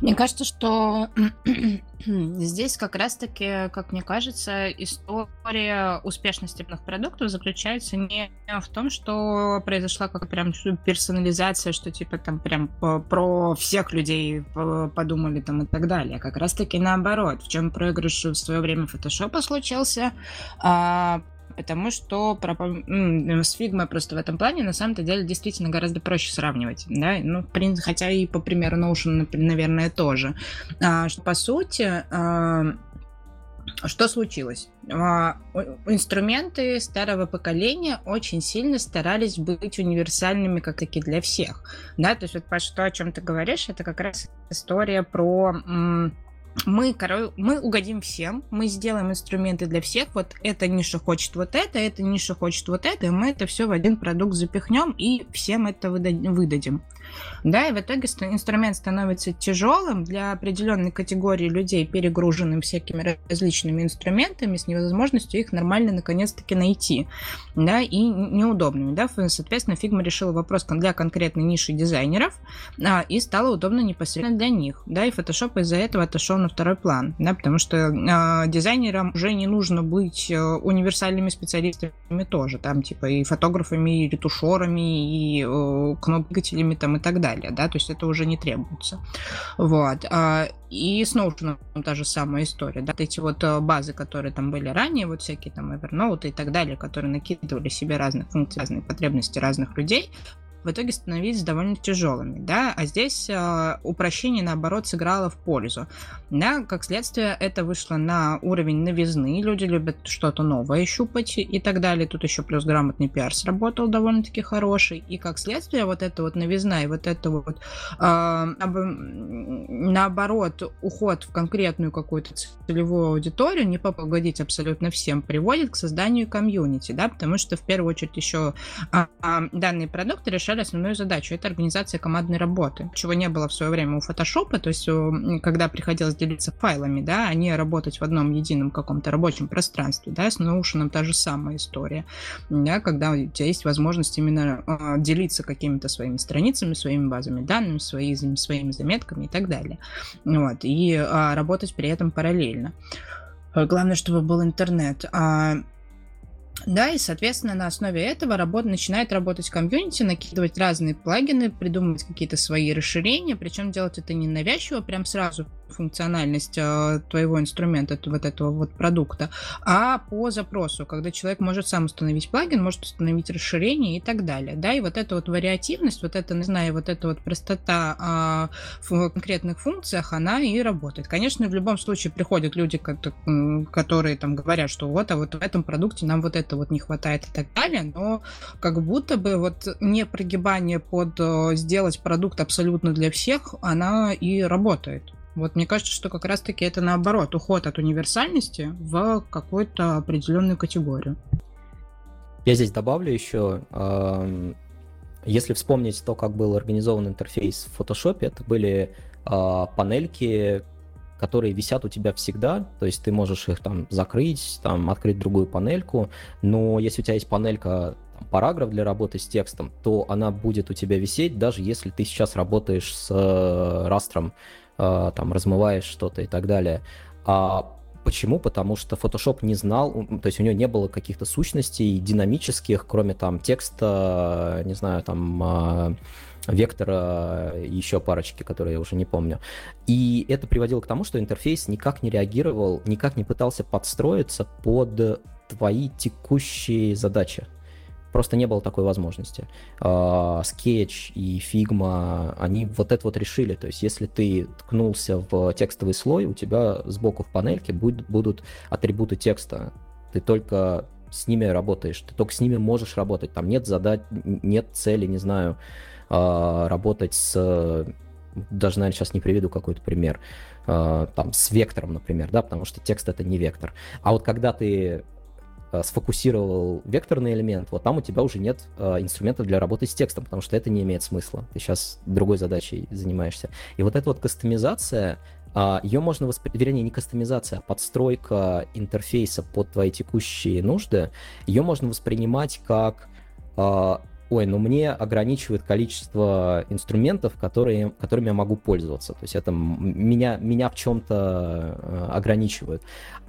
Мне кажется, что здесь как раз-таки, как мне кажется, история успешности продуктов заключается не в том, что произошла как прям персонализация, что типа там прям про всех людей подумали там и так далее. Как раз-таки наоборот. В чем проигрыш в свое время Photoshop случился? Потому что с Figma просто в этом плане на самом-то деле действительно гораздо проще сравнивать, да, ну, хотя и по примеру Notion, наверное, тоже. По сути, что случилось? Инструменты старого поколения очень сильно старались быть универсальными как таки для всех, да, то есть вот то, о чем ты говоришь, это как раз история про... Мы угодим всем, мы сделаем инструменты для всех, вот эта ниша хочет вот это ниша хочет вот это, и мы это все в один продукт запихнем и всем это выдадим. Да, и в итоге инструмент становится тяжелым для определенной категории людей, перегруженным всякими различными инструментами, с невозможностью их нормально наконец-таки найти, да, и неудобными, да, соответственно, Figma решила вопрос для конкретной ниши дизайнеров, и стало удобно непосредственно для них, да, и Photoshop из-за этого отошел на второй план, да, потому что дизайнерам уже не нужно быть универсальными специалистами тоже, там, типа, и фотографами, и ретушерами, и кнопкателями, там, и так далее, да, то есть это уже не требуется, вот, и с Notion та же самая история, да, эти вот базы, которые там были ранее, вот всякие там Evernote и так далее, которые накидывали себе разные функции, разные потребности разных людей, в итоге становились довольно тяжелыми, да, а здесь упрощение, наоборот, сыграло в пользу, да, как следствие это вышло на уровень новизны, люди любят что-то новое щупать и так далее, тут еще плюс грамотный пиар сработал довольно-таки хороший, и как следствие вот эта вот новизна и вот это вот, наоборот, уход в конкретную какую-то целевую аудиторию, не погодить абсолютно всем, приводит к созданию комьюнити, да, потому что в первую очередь еще данные продукты решают основную задачу. Это организация командной работы, чего не было в свое время у Photoshop, то есть когда приходилось делиться файлами, да, а не работать в одном едином каком-то рабочем пространстве, да, с Notion та же самая история, да, когда у тебя есть возможность именно делиться какими-то своими страницами, своими базами данными, своими заметками и так далее, вот, и работать при этом параллельно. Главное, чтобы был интернет. Да, и, соответственно, на основе этого начинает работать комьюнити, накидывать разные плагины, придумывать какие-то свои расширения, причем делать это не навязчиво, прям сразу функциональность твоего инструмента, вот этого вот продукта, а по запросу, когда человек может сам установить плагин, может установить расширение и так далее. Да, и вот эта вот вариативность, вот это, не знаю, вот эта вот простота в конкретных функциях, она и работает. Конечно, в любом случае приходят люди, которые там говорят, что вот, а вот в этом продукте нам вот это вот не хватает и так далее, но как будто бы вот не прогибание под сделать продукт абсолютно для всех, она и работает. Вот мне кажется, что как раз-таки это наоборот, уход от универсальности в какую-то определенную категорию. Я здесь добавлю еще, если вспомнить то, как был организован интерфейс в Photoshop, это были панельки, которые висят у тебя всегда, то есть ты можешь их там закрыть, там открыть другую панельку, но если у тебя есть панелька параграф для работы с текстом, то она будет у тебя висеть, даже если ты сейчас работаешь с растром, там размываешь что-то и так далее. Почему? Потому что Photoshop не знал, то есть у него не было каких-то сущностей динамических, кроме там текста, не знаю, там вектора, еще парочки, которые я уже не помню. И это приводило к тому, что интерфейс никак не реагировал, никак не пытался подстроиться под твои текущие задачи. Просто не было такой возможности. Sketch и Figma, они вот это вот решили. То есть если ты ткнулся в текстовый слой, у тебя сбоку в панельке будут атрибуты текста. Ты только с ними работаешь, ты только с ними можешь работать. Там нет задач, нет цели, не знаю, работать с... Даже, наверное, сейчас не приведу какой-то пример. Там с вектором, например, да, потому что текст — это не вектор. А вот когда ты сфокусировал векторный элемент, вот там у тебя уже нет инструментов для работы с текстом, потому что это не имеет смысла. Ты сейчас другой задачей занимаешься. И вот эта вот кастомизация, ее можно воспринимать, вернее, не кастомизация, а подстройка интерфейса под твои текущие нужды, ее можно воспринимать как ой, ну мне ограничивает количество инструментов, которыми я могу пользоваться. То есть это меня в чем-то ограничивают.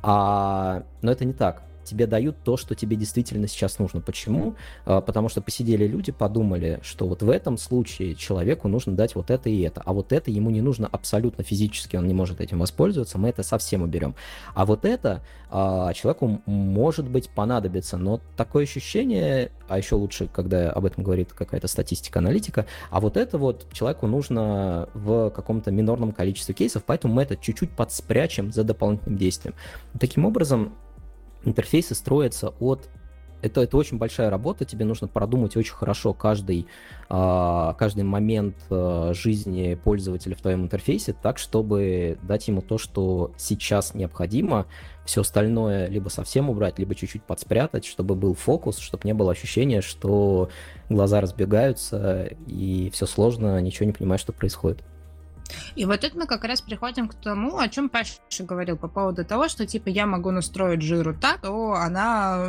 Но это не так. Тебе дают то, что тебе действительно сейчас нужно. Почему? Потому что посидели люди, подумали, что вот в этом случае человеку нужно дать вот это и это, а вот это ему не нужно абсолютно физически, он не может этим воспользоваться, мы это совсем уберем. А вот это человеку, может быть, понадобится, но такое ощущение, а еще лучше, когда об этом говорит какая-то статистика, аналитика, а вот это вот человеку нужно в каком-то минорном количестве кейсов, поэтому мы это чуть-чуть подспрячем за дополнительным действием. Таким образом, интерфейсы строятся от... Это очень большая работа, тебе нужно продумать очень хорошо каждый момент жизни пользователя в твоем интерфейсе так, чтобы дать ему то, что сейчас необходимо, все остальное либо совсем убрать, либо чуть-чуть подспрятать, чтобы был фокус, чтобы не было ощущения, что глаза разбегаются и все сложно, ничего не понимаешь, что происходит. И вот это мы как раз приходим к тому, о чем Паша говорил по поводу того, что типа я могу настроить Jira так,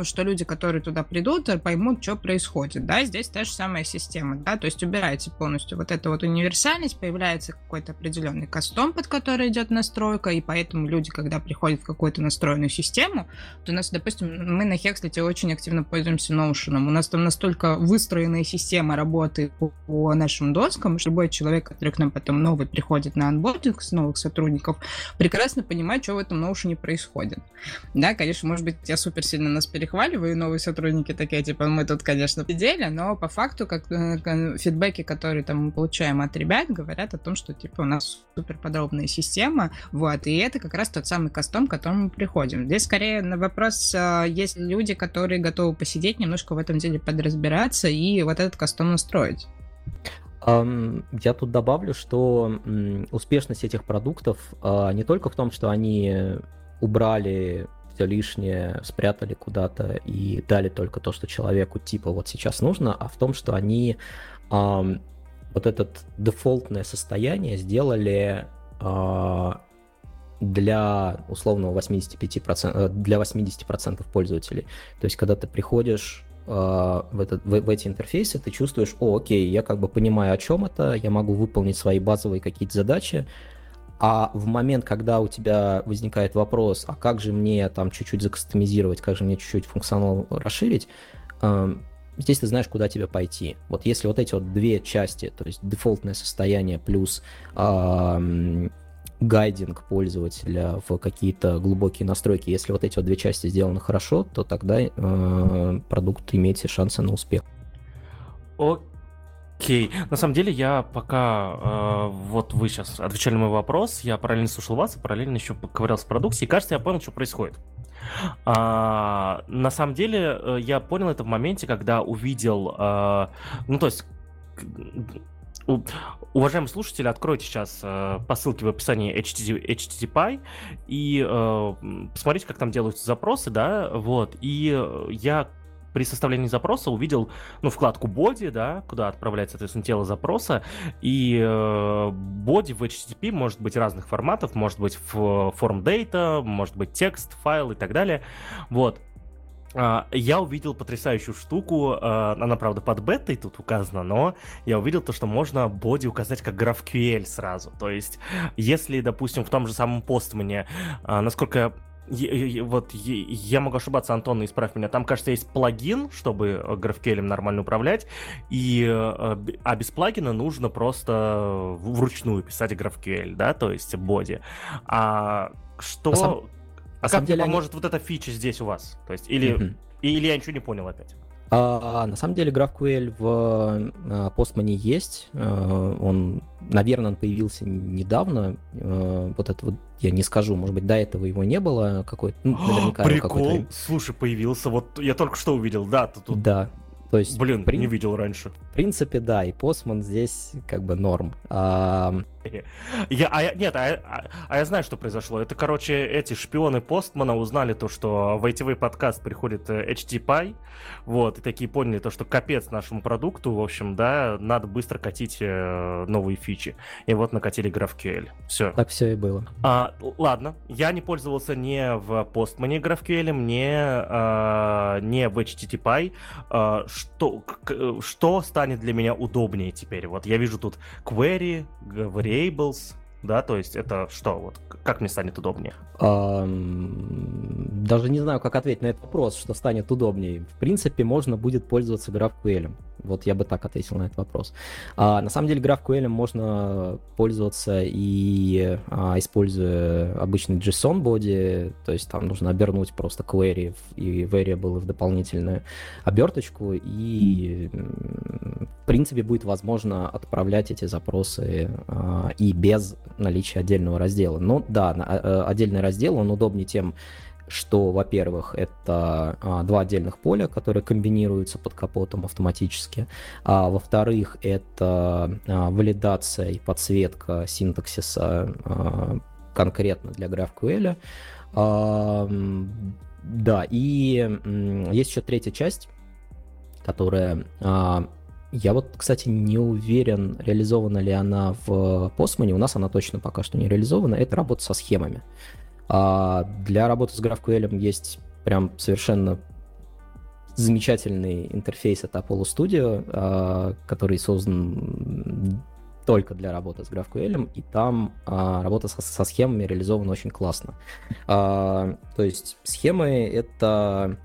что люди, которые туда придут, поймут, что происходит, да, здесь та же самая система, да, то есть убирается полностью вот эта вот универсальность, появляется какой-то определенный кастом, под который идет настройка, и поэтому люди, когда приходят в какую-то настроенную систему, то у нас, допустим, мы на Хекслете очень активно пользуемся Notion, у нас там настолько выстроенная система работы по нашим доскам, что любой человек, который к нам потом новый приходит на онбординг с новых сотрудников, прекрасно понимает, что в этом Notion происходит. Да, конечно, может быть, я супер сильно нас перехваливаю, и новые сотрудники такие, типа, мы тут, конечно, сидели, но по факту, как фидбэки, которые там мы получаем от ребят, говорят о том, что, типа, у нас супер подробная система, вот, и это как раз тот самый кастом, к которому мы приходим. Здесь, скорее, на вопрос, есть люди, которые готовы посидеть, немножко в этом деле подразбираться и вот этот кастом настроить. Я тут добавлю, что успешность этих продуктов не только в том, что они убрали все лишнее, спрятали куда-то и дали только то, что человеку типа вот сейчас нужно, а в том, что они вот это дефолтное состояние сделали для условного 80% пользователей. То есть когда ты приходишь в эти интерфейсы, ты чувствуешь, окей, я как бы понимаю, о чем это, я могу выполнить свои базовые какие-то задачи, А в момент, когда у тебя возникает вопрос, а как же мне там чуть-чуть закастомизировать, как же мне чуть-чуть функционал расширить, здесь ты знаешь, куда тебе пойти. Вот если вот эти вот две части, то есть дефолтное состояние плюс гайдинг пользователя в какие-то глубокие настройки, если вот эти вот две части сделаны хорошо, то тогда продукт имеет шансы на успех. Окей. На самом деле, я пока вот вы сейчас отвечали на мой вопрос, я параллельно слушал вас, параллельно еще поковырялся в продукте, и кажется, я понял, что происходит. На самом деле, я понял это в моменте, когда увидел, уважаемые слушатели, откройте сейчас по ссылке в описании HTTPie и посмотрите, как там делаются запросы, да, вот, и я при составлении запроса увидел, вкладку body, да, куда отправляется, соответственно, тело запроса, и body в HTTP может быть разных форматов, может быть form data, может быть текст, файл и так далее, вот. Я увидел потрясающую штуку, она, правда, под бетой тут указана, но я увидел то, что можно body указать как GraphQL сразу, то есть, если, допустим, в том же самом Postman, насколько я могу ошибаться, Антон, исправь меня. Там, кажется, есть плагин, чтобы GraphQL нормально управлять, а без плагина нужно просто вручную писать GraphQL, да, то есть body. Как поможет вот эта фича здесь у вас? То есть, или я ничего не понял опять? На самом деле GraphQL в Postman есть, он, наверное, появился недавно, вот это вот я не скажу, может быть, до этого его не было, какой-то, наверняка. Прикол, слушай, появился, вот я только что увидел, да, тут. Да. То есть, блин, не видел раньше. В принципе, да, и Postman здесь как бы норм. Я знаю, что произошло. Это, короче, эти шпионы Postman'а узнали то, что в ITV подкаст приходит HTTPie, вот, и такие поняли то, что капец нашему продукту, в общем, да, надо быстро катить новые фичи. И вот накатили GraphQL. Все. Так все и было. Ладно, я не пользовался ни в Postman'е GraphQL, ни в HTTPie. Что станет для меня удобнее теперь? Вот я вижу тут query, variables, да, то есть это что? Вот как мне станет удобнее? Даже не знаю, как ответить на этот вопрос, что станет удобнее. В принципе, можно будет пользоваться GraphQL. Вот я бы так ответил на этот вопрос. На самом деле GraphQL можно пользоваться и используя обычный JSON body, то есть там нужно обернуть просто query и variable в дополнительную оберточку, и в принципе будет возможно отправлять эти запросы и без наличия отдельного раздела. Но да, отдельный раздел, он удобнее тем, что, во-первых, это два отдельных поля, которые комбинируются под капотом автоматически, во-вторых, это валидация и подсветка синтаксиса конкретно для GraphQL. Да, и есть еще третья часть, которая, я вот, кстати, не уверен, реализована ли она в Postman, у нас она точно пока что не реализована, это работа со схемами. Для работы с GraphQL есть прям совершенно замечательный интерфейс от Apollo Studio, который создан только для работы с GraphQL, и там работа со схемами реализована очень классно. То есть схемы — это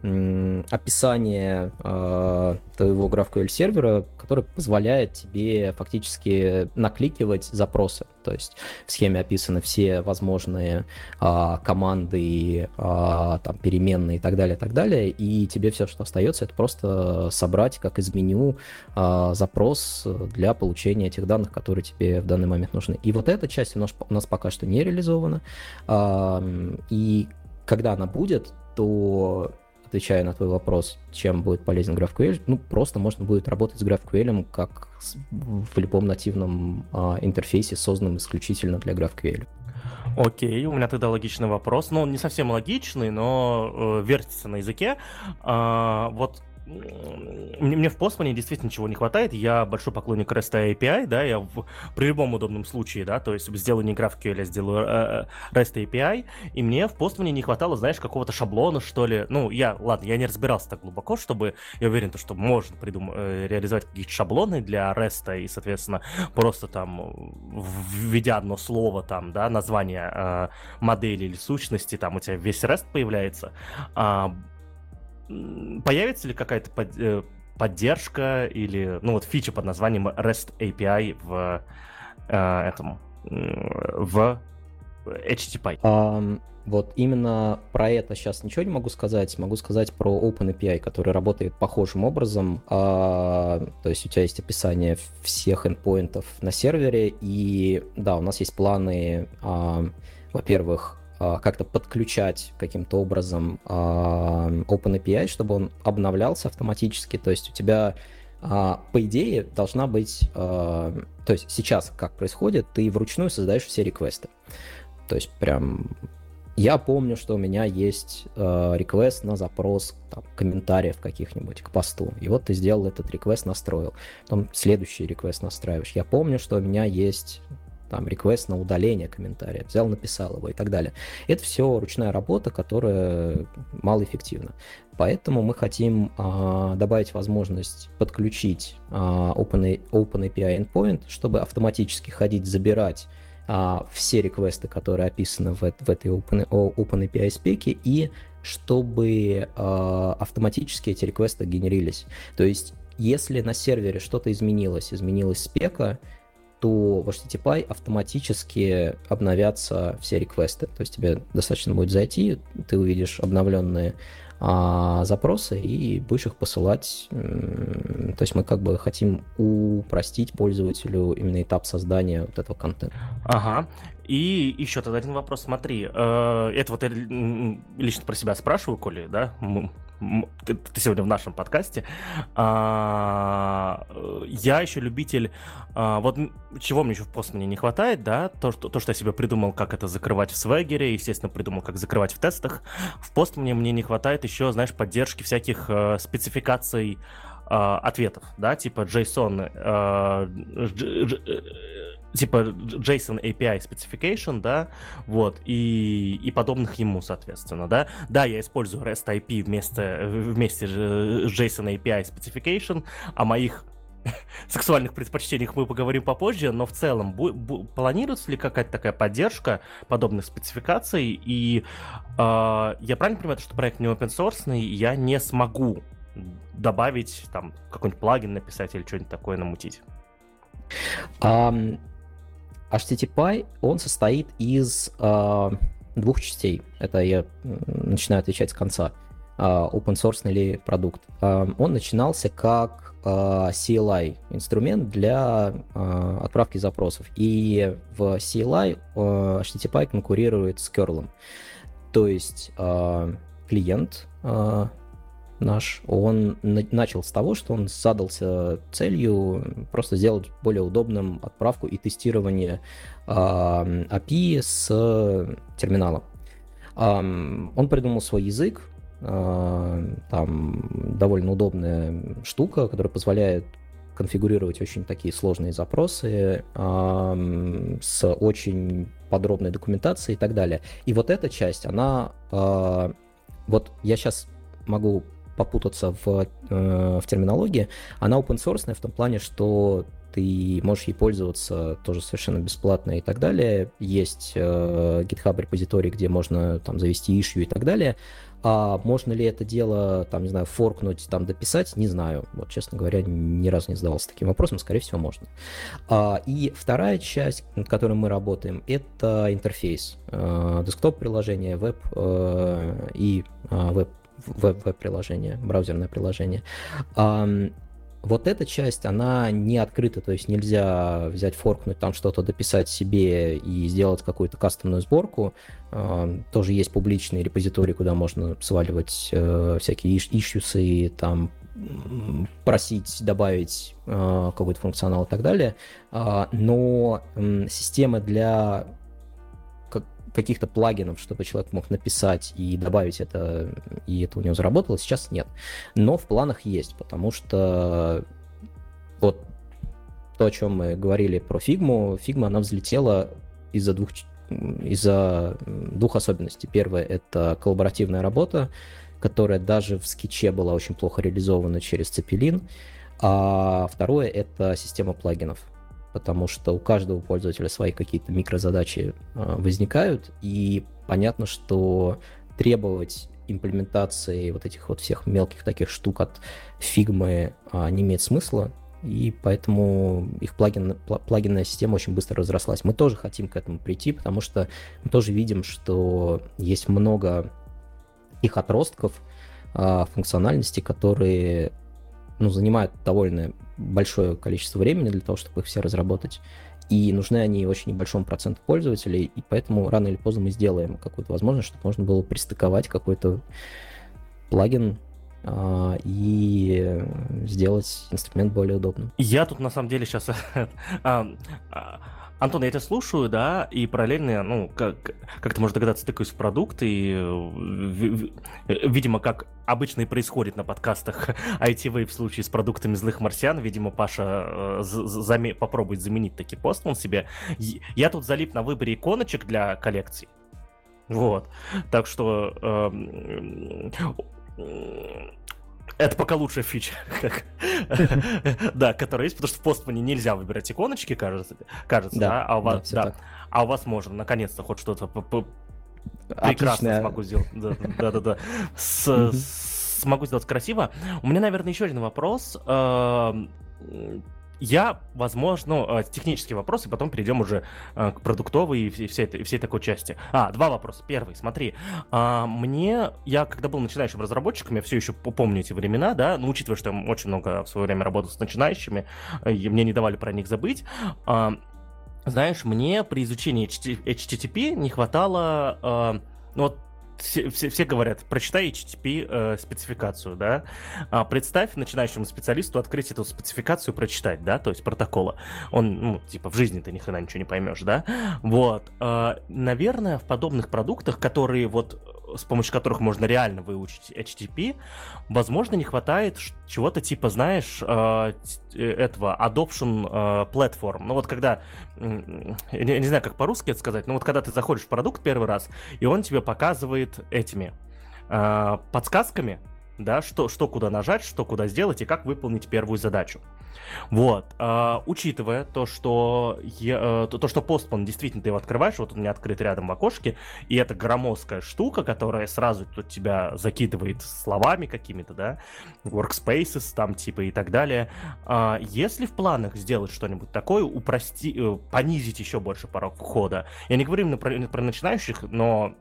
описание твоего GraphQL-сервера, который позволяет тебе фактически накликивать запросы. То есть в схеме описаны все возможные команды, там, переменные и так далее, так далее. И тебе все, что остается, это просто собрать, как из меню, запрос для получения этих данных, которые тебе в данный момент нужны. И вот эта часть у нас пока что не реализована. И когда она будет, то, отвечая на твой вопрос, чем будет полезен GraphQL, просто можно будет работать с GraphQL как в любом нативном интерфейсе, созданном исключительно для GraphQL. Окей, у меня тогда логичный вопрос. Он не совсем логичный, но вертится на языке. Вот Мне в Postman действительно ничего не хватает. Я большой поклонник REST API, да, я при любом удобном случае, да, то есть сделаю не GraphQL, я сделаю REST API, и мне в Postman не хватало, знаешь, какого-то шаблона, что ли. Ну, я не разбирался так глубоко, чтобы, я уверен, что можно реализовать какие-то шаблоны для REST, и, соответственно, просто там, введя одно слово, там, да, название модели или сущности, там у тебя весь REST появляется. Появится ли какая-то поддержка или, ну вот, фича под названием REST API в HTTPie? Вот именно про это сейчас ничего не могу сказать. Могу сказать про Open API, который работает похожим образом. То есть у тебя есть описание всех эндпоинтов на сервере. И да, у нас есть планы, во-первых, как-то подключать каким-то образом Open API, чтобы он обновлялся автоматически. То есть у тебя, по идее, должна быть... То есть сейчас как происходит, ты вручную создаешь все реквесты. То есть прям... Я помню, что у меня есть реквест на запрос там, комментариев каких-нибудь к посту. И вот ты сделал этот реквест, настроил. Потом следующий реквест настраиваешь. Я помню, что у меня есть... там, реквест на удаление комментария, взял, написал его и так далее. Это все ручная работа, которая малоэффективна. Поэтому мы хотим добавить возможность подключить Open API Endpoint, чтобы автоматически ходить, забирать все реквесты, которые описаны в этой Open API спеке, и чтобы автоматически эти реквесты генерились. То есть, если на сервере что-то изменилось, изменилась спека, то в HTTPie автоматически обновятся все реквесты. То есть тебе достаточно будет зайти, ты увидишь обновленные запросы и будешь их посылать. То есть мы как бы хотим упростить пользователю именно этап создания вот этого контента. Ага. И еще тогда один вопрос. Смотри, это вот я лично про себя спрашиваю, Коля, да? Ты сегодня в нашем подкасте. Я еще любитель... Вот чего мне еще в Postman не хватает, да? То, что я себе придумал, как это закрывать в Swagger, естественно, придумал, как закрывать в тестах. В Postman мне не хватает еще, знаешь, поддержки всяких спецификаций ответов, да, типа JSON API Specification, да, вот, и подобных ему, соответственно, да. Да, я использую REST API вместе с JSON API Specification, о моих сексуальных предпочтениях мы поговорим попозже, но в целом планируется ли какая-то такая поддержка подобных спецификаций, и я правильно понимаю, что проект не open-source, и я не смогу добавить, там, какой-нибудь плагин написать или что-нибудь такое намутить? HTTPie, он состоит из двух частей. Это я начинаю отвечать с конца. Open-source или продукт. Он начинался как CLI, инструмент для отправки запросов. И в CLI HTTPie конкурирует с curl. То есть клиент... наш, он начал с того, что он задался целью просто сделать более удобным отправку и тестирование API с терминала. Он придумал свой язык, там довольно удобная штука, которая позволяет конфигурировать очень такие сложные запросы с очень подробной документацией и так далее. И вот эта часть, она... Вот я сейчас могу... попутаться в терминологии, она open-source в том плане, что ты можешь ей пользоваться тоже совершенно бесплатно и так далее. Есть GitHub репозиторий, где можно там завести issue и так далее. А можно ли это дело, там, не знаю, форкнуть, там, дописать, не знаю. Вот, честно говоря, ни разу не задавался таким вопросом, скорее всего, можно. И вторая часть, над которой мы работаем, это интерфейс. Десктоп-приложение, веб и веб веб-приложение, браузерное приложение. Вот эта часть, она не открыта, то есть нельзя взять, форкнуть, там что-то дописать себе и сделать какую-то кастомную сборку. Тоже есть публичные репозитории, куда можно сваливать всякие ишьюсы, там, просить добавить какой-то функционал и так далее. Но система для каких-то плагинов, чтобы человек мог написать и добавить это, и это у него заработало, сейчас нет. Но в планах есть, потому что вот то, о чем мы говорили про Figma, она взлетела из-за двух особенностей. Первое — это коллаборативная работа, которая даже в скетче была очень плохо реализована через цепелин. А второе — это система плагинов, потому что у каждого пользователя свои какие-то микрозадачи возникают, и понятно, что требовать имплементации вот этих вот всех мелких таких штук от Figma не имеет смысла, и поэтому их плагинная система очень быстро разрослась. Мы тоже хотим к этому прийти, потому что мы тоже видим, что есть много их отростков функциональности, которые занимают довольно большое количество времени для того, чтобы их все разработать. И нужны они очень небольшому проценту пользователей, и поэтому рано или поздно мы сделаем какую-то возможность, чтобы можно было пристыковать какой-то плагин и сделать инструмент более удобным. Я тут на самом деле сейчас... Антон, я тебя слушаю, да, и параллельно, как ты можешь догадаться, тыкаюсь в продукт, и, видимо, как обычно и происходит на подкастах ITV в случае с продуктами «Злых марсиан», видимо, Паша попробует заменить таки Postman себе. Я тут залип на выборе иконочек для коллекций, вот, так что это пока лучшая фича, да, которая есть, потому что в Postman нельзя выбирать иконочки, кажется, да, а у вас можно, наконец-то хоть что-то прекрасно смогу сделать, да, смогу сделать красиво. У меня, наверное, еще один вопрос. Я, возможно, технические вопросы, потом перейдем уже к продуктовой и всей такой части. Два вопроса. Первый, смотри. Я когда был начинающим разработчиком, я все еще помню эти времена, да, учитывая, что я очень много в свое время работал с начинающими, и мне не давали про них забыть. Знаешь, мне при изучении HTTP не хватало... Все говорят, прочитай HTTP спецификацию, да, представь начинающему специалисту открыть эту спецификацию и прочитать, да, то есть протокола. Он, в жизни ты ни хрена ничего не поймешь, да, вот. Наверное, в подобных продуктах, которые с помощью которых можно реально выучить HTTP, возможно, не хватает чего-то типа, знаешь, этого adoption platform. Когда, я не знаю, как по-русски это сказать, когда ты заходишь в продукт первый раз, и он тебе показывает этими подсказками, да, что куда нажать, что куда сделать и как выполнить первую задачу. Учитывая то, что Postman действительно ты его открываешь, вот он у меня открыт рядом в окошке, и это громоздкая штука, которая сразу тут тебя закидывает словами какими-то, да, workspaces там типа и так далее. Если в планах сделать что-нибудь такое, понизить еще больше порог входа, я не говорю именно про начинающих, но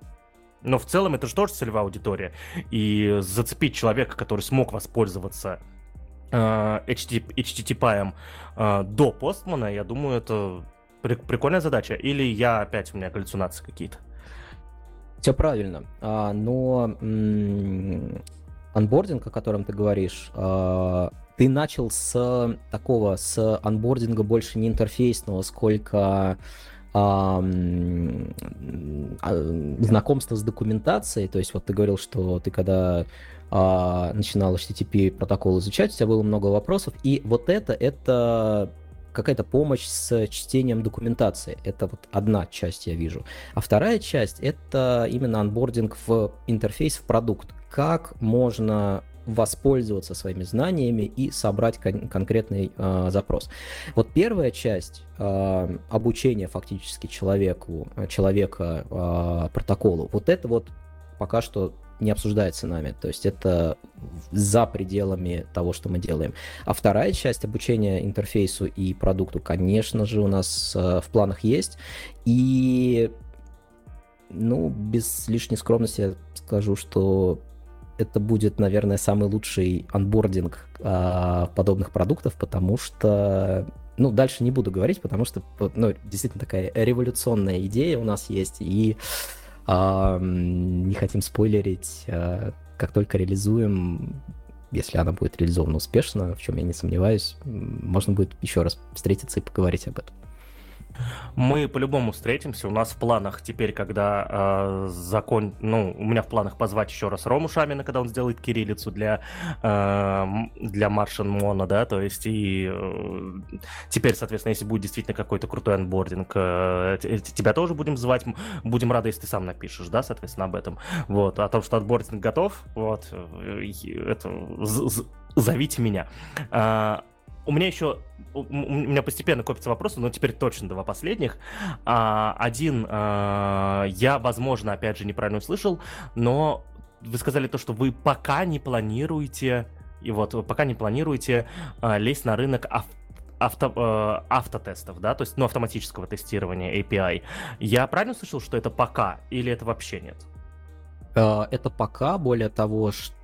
в целом это же тоже целевая аудитория. И зацепить человека, который смог воспользоваться HTTPie до Postman, я думаю, это прикольная задача. Или у меня галлюцинации какие-то? Все правильно. Но анбординг, о котором ты говоришь, ты начал с анбординга больше не интерфейсного, сколько... знакомство с документацией, то есть ты говорил, что ты когда начинал HTTP протокол изучать, у тебя было много вопросов, и это какая-то помощь с чтением документации, это одна часть я вижу, а вторая часть — это именно анбординг в интерфейс, в продукт, как можно воспользоваться своими знаниями и собрать конкретный запрос. Первая часть обучения фактически человека протоколу, это пока что не обсуждается нами, то есть это за пределами того, что мы делаем. А вторая часть обучения интерфейсу и продукту, конечно же, у нас в планах есть, и без лишней скромности я скажу, что это будет, наверное, самый лучший анбординг подобных продуктов, потому что... дальше не буду говорить, потому что действительно такая революционная идея у нас есть, и не хотим спойлерить. Как только реализуем, если она будет реализована успешно, в чем я не сомневаюсь, можно будет еще раз встретиться и поговорить об этом. Мы по-любому встретимся. У нас в планах теперь, когда у меня в планах позвать еще раз Рому Шамина, когда он сделает кириллицу для Martian Mono, да, то есть и теперь, соответственно, если будет действительно какой-то крутой анбординг, тебя тоже будем звать, будем рады, если ты сам напишешь, да, соответственно, об этом. Вот, о том, что анбординг готов, вот, это, зовите меня. У меня постепенно копятся вопросы, но теперь точно два последних. Один, я, возможно, опять же, неправильно услышал, но вы сказали то, что вы пока не планируете лезть на рынок автотестов, да, то есть, ну, автоматического тестирования API. Я правильно услышал, что это пока или это вообще нет? Это пока, более того, что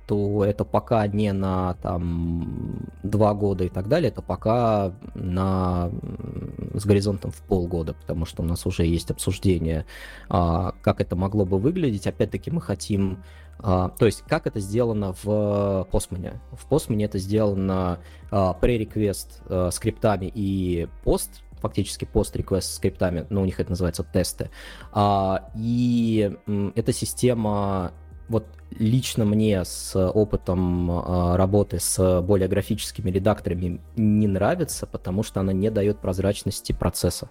это пока не на там 2 года и так далее, это пока с горизонтом в полгода, потому что у нас уже есть обсуждение, как это могло бы выглядеть. Опять-таки мы хотим, то есть как это сделано в Postman. В Postman это сделано pre-request скриптами и пост, фактически пост-реквест скриптами, но у них это называется тесты. И эта система, вот лично мне с опытом работы с более графическими редакторами не нравится, потому что она не дает прозрачности процесса.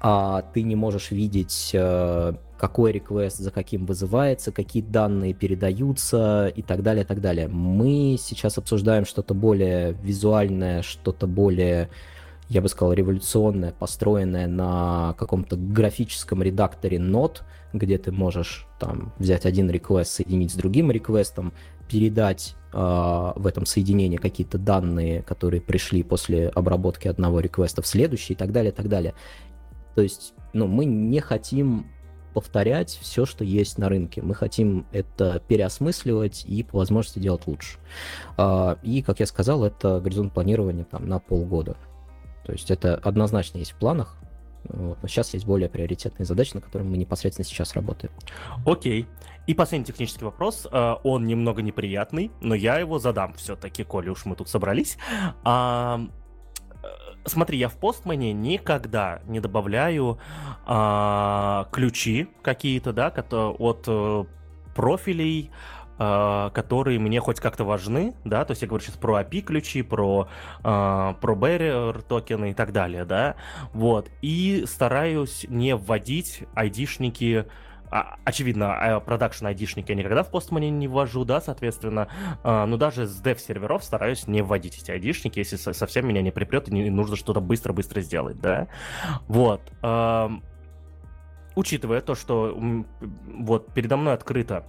Ты не можешь видеть, какой реквест за каким вызывается, какие данные передаются и так далее, и так далее. Мы сейчас обсуждаем что-то более визуальное, что-то более, я бы сказал, революционная, построенная на каком-то графическом редакторе нот, где ты можешь там взять один реквест, соединить с другим реквестом, передать в этом соединении какие-то данные, которые пришли после обработки одного реквеста в следующий, и так далее, и так далее. То есть, ну, мы не хотим повторять все, что есть на рынке. Мы хотим это переосмысливать и по возможности делать лучше. И, как я сказал, это горизонт планирования там на полгода. То есть это однозначно есть в планах, вот, но сейчас есть более приоритетные задачи, на которых мы непосредственно сейчас работаем. Окей. И последний технический вопрос, он немного неприятный, но я его задам все-таки, коли уж мы тут собрались. Смотри, я в Postman никогда не добавляю ключи какие-то, да, от профилей, которые мне хоть как-то важны, да, то есть я говорю сейчас про API-ключи, про barrier-токены и так далее, да, вот, и стараюсь не вводить ID-шники, очевидно, продакшн ID-шники я никогда в Postman не ввожу, да, соответственно, но даже с dev-серверов стараюсь не вводить эти ID-шники, если совсем меня не припрет и не нужно что-то быстро-быстро сделать, да, вот. Учитывая то, что вот передо мной открыто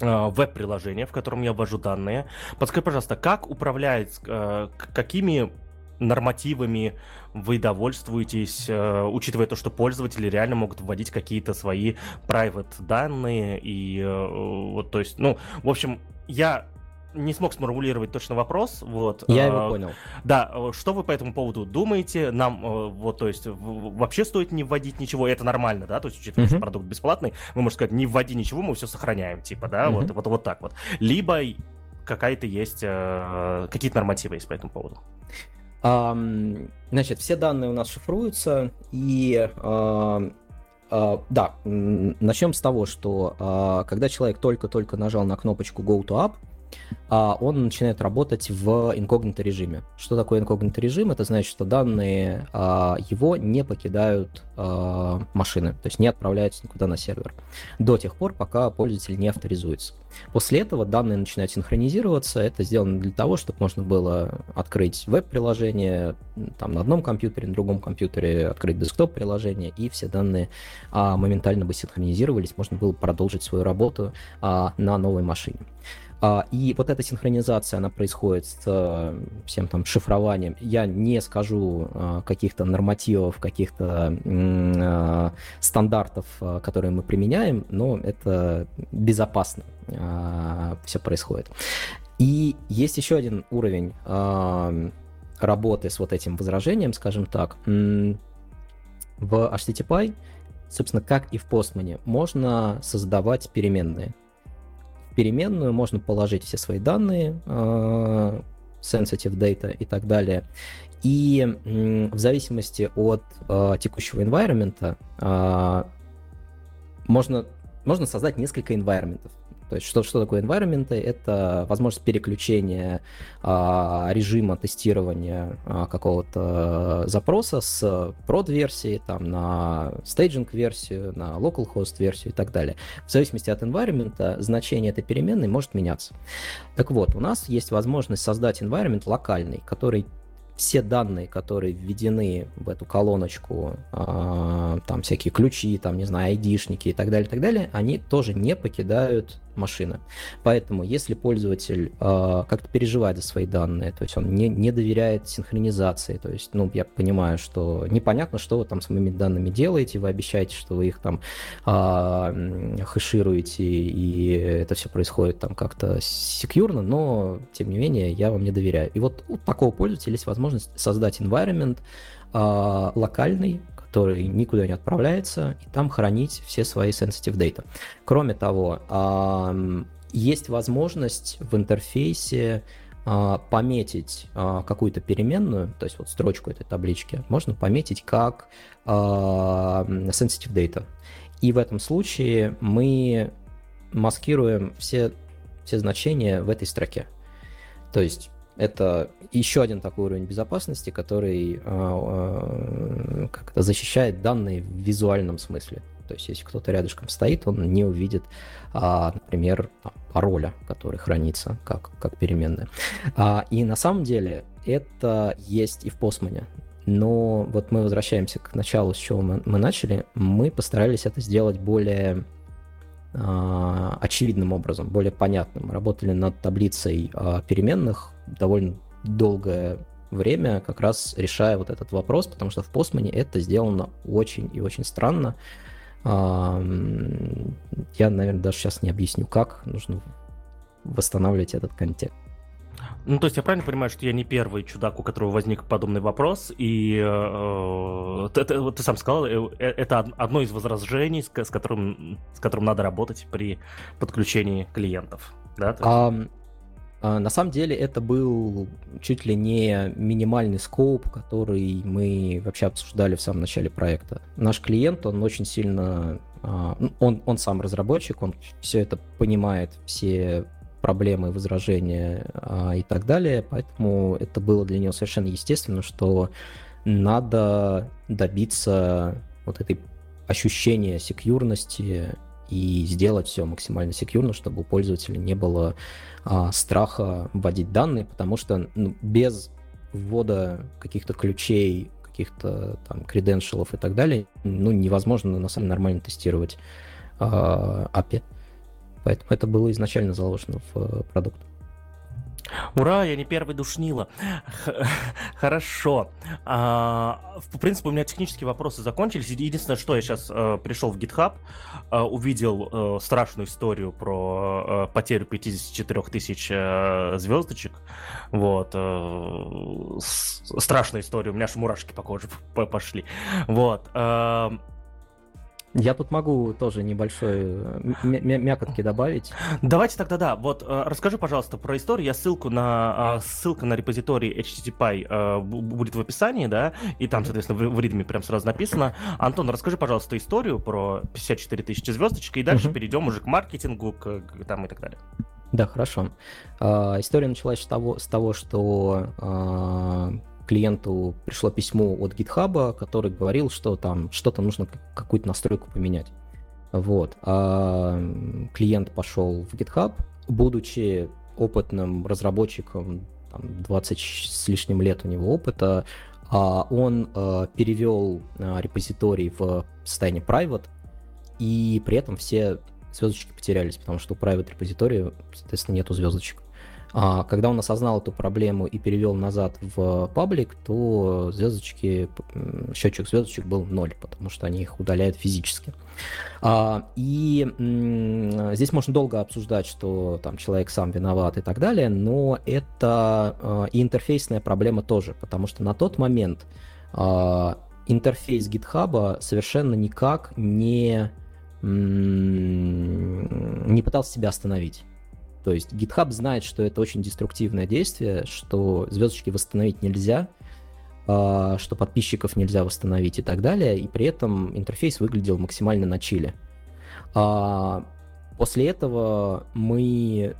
веб-приложение, в котором я ввожу данные. Подскажи, пожалуйста, как управлять, какими нормативами вы довольствуетесь, учитывая то, что пользователи реально могут вводить какие-то свои private данные и вот, то есть, ну, в общем, я не смог сформулировать точно вопрос, вот. Я его понял. Да, что вы по этому поводу думаете? Нам, вот, то есть, вообще стоит не вводить ничего, это нормально, да, то есть, учитывая, что продукт бесплатный, вы можете сказать, не вводи ничего, мы все сохраняем, типа, да, вот так вот. Либо какие-то нормативы есть по этому поводу. Значит, все данные у нас шифруются, и... да, начнем с того, что когда человек только-только нажал на кнопочку Go to App, он начинает работать в инкогнито режиме. Что такое инкогнито режим? Это значит, что данные его не покидают машины, то есть не отправляются никуда на сервер до тех пор, пока пользователь не авторизуется. После этого данные начинают синхронизироваться. Это сделано для того, чтобы можно было открыть веб-приложение там, на одном компьютере, на другом компьютере открыть десктоп-приложение, и все данные моментально бы синхронизировались, можно было продолжить свою работу на новой машине. И вот эта синхронизация, она происходит с всем там шифрованием. Я не скажу каких-то нормативов, каких-то стандартов, которые мы применяем, но это безопасно все происходит. И есть еще один уровень работы с вот этим возражением, скажем так. В HTTPie, собственно, как и в Postman, можно создавать переменные. Переменную можно положить все свои данные, sensitive data и так далее. И в зависимости от текущего environment можно создать несколько environment. То есть что такое environment? Это возможность переключения режима тестирования какого-то запроса с prod-версии там, на staging-версию, на localhost-версию и так далее. В зависимости от environment значение этой переменной может меняться. Так вот, у нас есть возможность создать environment локальный, который все данные, которые введены в эту колоночку, там всякие ключи, там, не знаю, айдишники и так далее, они тоже не покидают машины. Поэтому, если пользователь как-то переживает за свои данные, то есть он не доверяет синхронизации, то есть, ну, я понимаю, что непонятно, что вы там с моими данными делаете, вы обещаете, что вы их там хэшируете, и это все происходит там как-то секьюрно, но, тем не менее, я вам не доверяю. И вот у такого пользователя есть возможность создать environment локальный, который никуда не отправляется, и там хранить все свои sensitive data. Кроме того, есть возможность в интерфейсе пометить какую-то переменную, то есть вот строчку этой таблички, можно пометить как sensitive data. И в этом случае мы маскируем все значения в этой строке. То есть это еще один такой уровень безопасности, который как-то защищает данные в визуальном смысле. То есть если кто-то рядышком стоит, он не увидит, например, пароля, который хранится как переменная. И на самом деле это есть и в Postman. Но вот мы возвращаемся к началу, с чего мы начали. Мы постарались это сделать более очевидным образом, более понятным. Работали над таблицей переменных довольно долгое время, как раз решая вот этот вопрос, потому что в Postman это сделано очень и очень странно. Я, наверное, даже сейчас не объясню, как нужно восстанавливать этот контекст. Ну, то есть я правильно понимаю, что я не первый чудак, у которого возник подобный вопрос, и ты сам сказал, это одно из возражений, с которым надо работать при подключении клиентов, да? На самом деле это был чуть ли не минимальный скоуп, который мы вообще обсуждали в самом начале проекта. Наш клиент, он очень сильно, он сам разработчик, он все это понимает, все проблемы, возражения и так далее, поэтому это было для него совершенно естественно, что надо добиться вот этой ощущения секьюрности и сделать все максимально секьюрно, чтобы у пользователя не было страха вводить данные, потому что без ввода каких-то ключей, каких-то там креденшалов и так далее, невозможно на самом деле нормально тестировать API. Поэтому это было изначально заложено в продукт. Ура, я не первый душнила. Хорошо. В принципе, у меня технические вопросы закончились. Единственное, что я сейчас пришел в GitHub, увидел страшную историю про потерю 54 тысяч звездочек. Вот. Страшная история. У меня аж мурашки по коже пошли. Вот. Я тут могу тоже небольшой мякотки добавить. Давайте тогда, да. Вот расскажи, пожалуйста, про историю. Я ссылка на репозиторий HTTPie будет в описании, да, и там, соответственно, в ридме прям сразу написано. Антон, расскажи, пожалуйста, историю про 54 тысячи звездочек, и дальше перейдем уже к маркетингу, к там и так далее. Да, хорошо. История началась с того, что клиенту пришло письмо от GitHub, который говорил, что там что-то нужно, какую-то настройку поменять. Вот. А клиент пошел в GitHub, будучи опытным разработчиком, там 20 с лишним лет у него опыта, он перевел репозиторий в состояние private, и при этом все звездочки потерялись, потому что у private репозитория, соответственно, нету звездочек. Когда он осознал эту проблему и перевел назад в паблик, то счетчик звездочек был 0, потому что они их удаляют физически. И здесь можно долго обсуждать, что там человек сам виноват и так далее, но это и интерфейсная проблема тоже, потому что на тот момент интерфейс GitHub совершенно никак не пытался себя остановить. То есть GitHub знает, что это очень деструктивное действие, что звездочки восстановить нельзя, что подписчиков нельзя восстановить и так далее, и при этом интерфейс выглядел максимально на чиле. После этого мы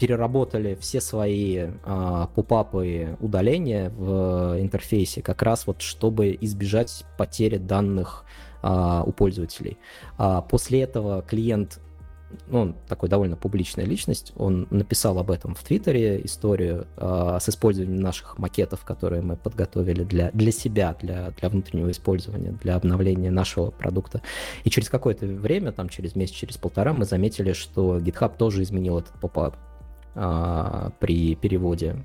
переработали все свои попапы удаления в интерфейсе, как раз вот чтобы избежать потери данных у пользователей. После этого клиент, он такой довольно публичная личность, он написал об этом в Твиттере историю с использованием наших макетов, которые мы подготовили для себя, для внутреннего использования, для обновления нашего продукта. И через какое-то время, там через месяц, через полтора, мы заметили, что GitHub тоже изменил этот поп-ап при переводе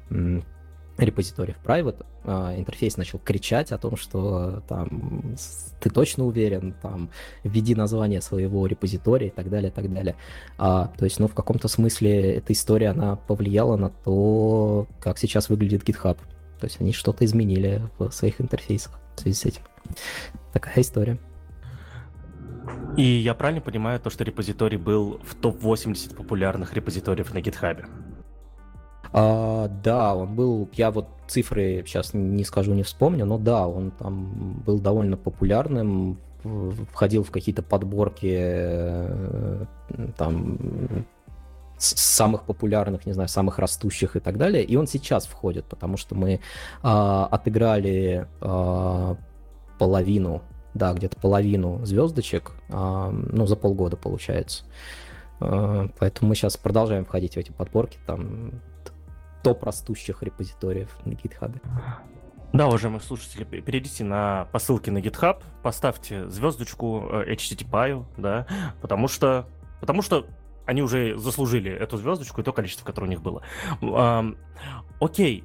репозиторий в private. Интерфейс начал кричать о том, что там ты точно уверен, там введи название своего репозитория и так далее, и так далее. То есть, ну, в каком-то смысле эта история, она повлияла на то, как сейчас выглядит GitHub. То есть они что-то изменили в своих интерфейсах в связи с этим. Такая история. И я правильно понимаю то, что репозиторий был в топ-80 популярных репозиториев на GitHub? Да, он был, я вот цифры сейчас не скажу, не вспомню, но да, он там был довольно популярным, входил в какие-то подборки там самых популярных, не знаю, самых растущих и так далее, и он сейчас входит, потому что мы отыграли половину, да, где-то половину звездочек, ну, за полгода получается, поэтому мы сейчас продолжаем входить в эти подборки, там, топ растущих репозиториев на GitHub. Да, уважаемые слушатели, перейдите на посылки на GitHub, поставьте звездочку HTTPie, да, потому что они уже заслужили эту звездочку и то количество, которое у них было. Окей.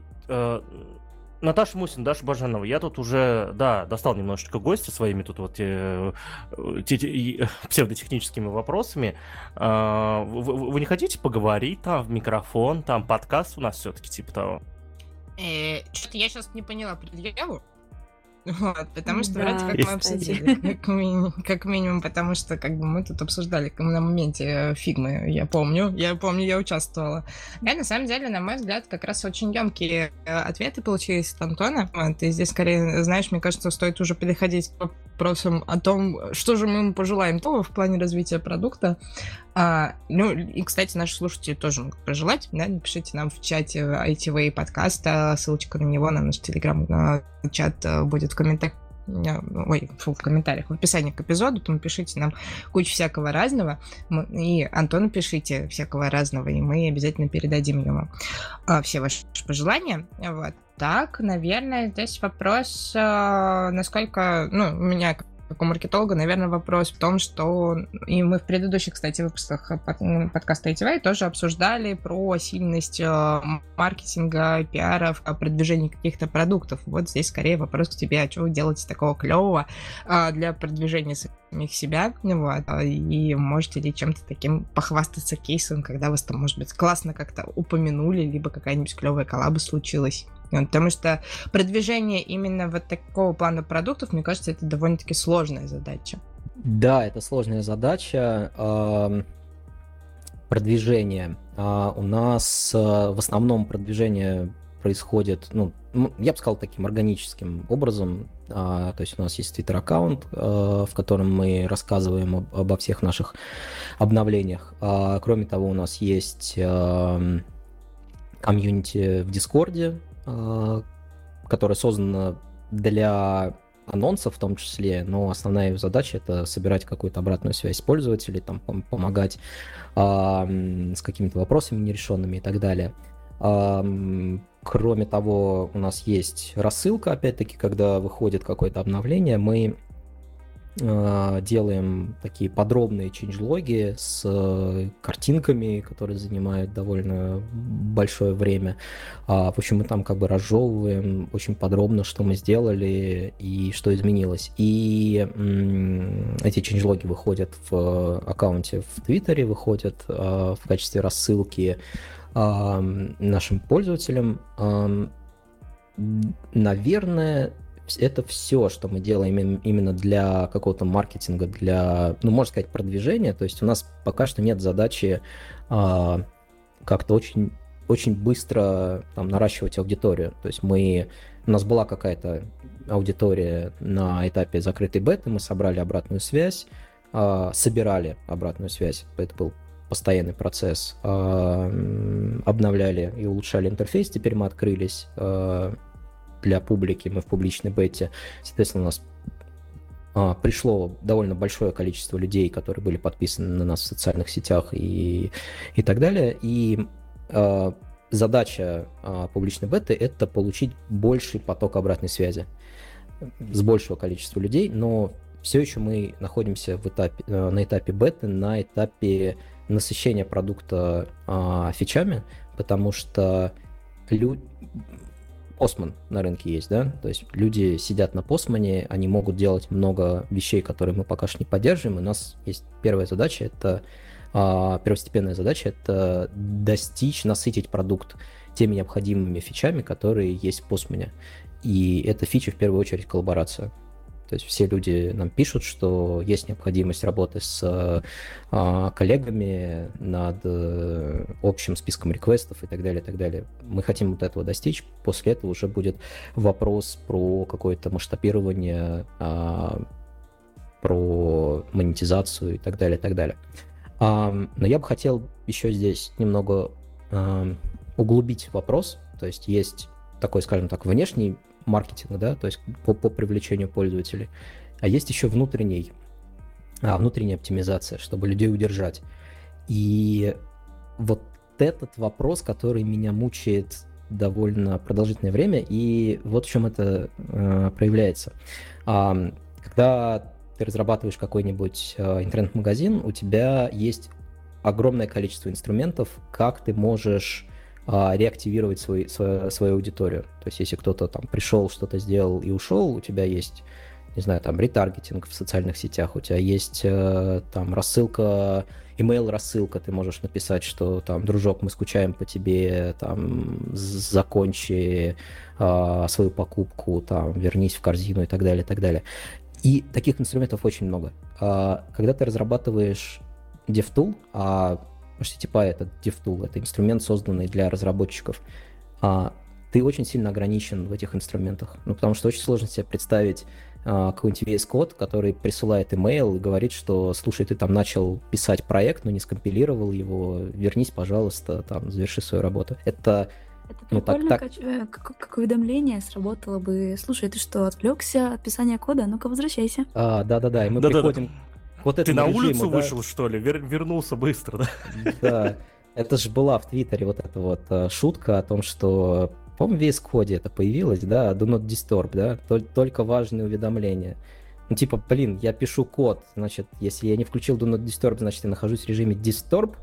Наташа Мусина, Даша Баженова, я тут уже, да, достал немножечко гостя своими тут вот псевдотехническими вопросами. Вы не хотите поговорить там в микрофон, там подкаст у нас все-таки типа того? Что-то я сейчас не поняла предъяву. Вот, потому что вроде как мы обсудили, как минимум, потому что как бы мы тут обсуждали на моменте Фигмы, я помню, я участвовала. Да, на самом деле, на мой взгляд, как раз очень емкие ответы получились от Антона. Вот, и здесь скорее, знаешь, мне кажется, стоит уже переходить к вопросам о том, что же мы ему пожелаем в плане развития продукта. Ну, и, кстати, наши слушатели тоже могут пожелать, да, напишите нам в чате ITV подкаста, ссылочка на него, на наш телеграм-чат будет в комментариях, в описании к эпизоду, там пишите нам кучу всякого разного, и Антону пишите всякого разного, и мы обязательно передадим ему все ваши пожелания, вот. Так, наверное, здесь вопрос, насколько, ну, у меня... Как у маркетолога, наверное, вопрос в том, что и мы в предыдущих, кстати, выпусках подкаста ITV тоже обсуждали про сильность маркетинга, пиаров, продвижения каких-то продуктов. Вот здесь скорее вопрос к тебе, а что вы делаете такого клевого для продвижения самих себя? Вот. И можете ли чем-то таким похвастаться кейсом, когда вас там, может быть, классно как-то упомянули, либо какая-нибудь клевая коллаба случилась? Потому что продвижение именно вот такого плана продуктов, мне кажется, это довольно-таки сложная задача. Да, это сложная задача. Продвижение. У нас в основном продвижение происходит, ну, я бы сказал, таким органическим образом. То есть у нас есть Twitter-аккаунт, в котором мы рассказываем обо всех наших обновлениях. Кроме того, у нас есть комьюнити в Дискорде, которая создана для анонсов в том числе, но основная ее задача — это собирать какую-то обратную связь пользователей, там, помогать с какими-то вопросами нерешенными и так далее. Кроме того, у нас есть рассылка, опять-таки, когда выходит какое-то обновление, мы делаем такие подробные ченджлоги с картинками, которые занимают довольно большое время. В общем, мы там как бы разжевываем очень подробно, что мы сделали и что изменилось. И эти ченджлоги выходят в аккаунте в Твиттере, выходят в качестве рассылки нашим пользователям. Наверное, это все, что мы делаем именно для какого-то маркетинга, для, ну, можно сказать, продвижения. То есть у нас пока что нет задачи как-то очень, очень быстро там, наращивать аудиторию. То есть у нас была какая-то аудитория на этапе закрытой беты, мы собрали обратную связь, собирали обратную связь, это был постоянный процесс, обновляли и улучшали интерфейс, теперь мы открылись для публики, мы в публичной бете, соответственно, у нас пришло довольно большое количество людей, которые были подписаны на нас в социальных сетях и так далее, и задача публичной беты – это получить больший поток обратной связи с большего количества людей, но все еще мы находимся на этапе беты, на этапе насыщения продукта фичами, потому что Postman на рынке есть, да, то есть люди сидят на Postman, они могут делать много вещей, которые мы пока что не поддерживаем, у нас есть первостепенная задача – это достичь, насытить продукт теми необходимыми фичами, которые есть в Postman. И это фичи, в первую очередь, коллаборация. То есть все люди нам пишут, что есть необходимость работы с коллегами над общим списком реквестов и так далее, и так далее. Мы хотим вот этого достичь. После этого уже будет вопрос про какое-то масштабирование, про монетизацию и так далее, и так далее. Но я бы хотел еще здесь немного углубить вопрос. То есть такой, скажем так, внешний маркетинг, да, то есть по привлечению пользователей, а есть еще внутренняя оптимизация, чтобы людей удержать. И вот этот вопрос, который меня мучает довольно продолжительное время, и вот в чем это проявляется. Когда ты разрабатываешь какой-нибудь интернет-магазин, у тебя есть огромное количество инструментов, как ты можешь реактивировать свою аудиторию. То есть если кто-то там пришел, что-то сделал и ушел, у тебя есть, не знаю, там ретаргетинг в социальных сетях, у тебя есть там рассылка, email-рассылка, ты можешь написать, что там, дружок, мы скучаем по тебе, там, закончи свою покупку, там, вернись в корзину и так далее, и так далее. И таких инструментов очень много. Когда ты разрабатываешь DevTool, а HTTPie — это DevTool, это инструмент, созданный для разработчиков, ты очень сильно ограничен в этих инструментах. Ну, потому что очень сложно себе представить какой-нибудь VS-код, который присылает email и говорит, что, слушай, ты там начал писать проект, но не скомпилировал его, вернись, пожалуйста, там, заверши свою работу. Это прикольно, ну, как уведомление сработало бы. Слушай, ты что, отвлекся от писания кода? Ну-ка, возвращайся. Да-да-да, и мы приходим к вот этому режиму. Ты на улицу вышел, что ли? Вернулся быстро, да? Да. Это же была в Твиттере вот эта вот шутка о том, что, по-моему, в VS Code это появилось, да? Do not disturb, да? Только важные уведомления. Ну, типа, блин, я пишу код, значит, если я не включил Do not disturb, значит, я нахожусь в режиме disturb.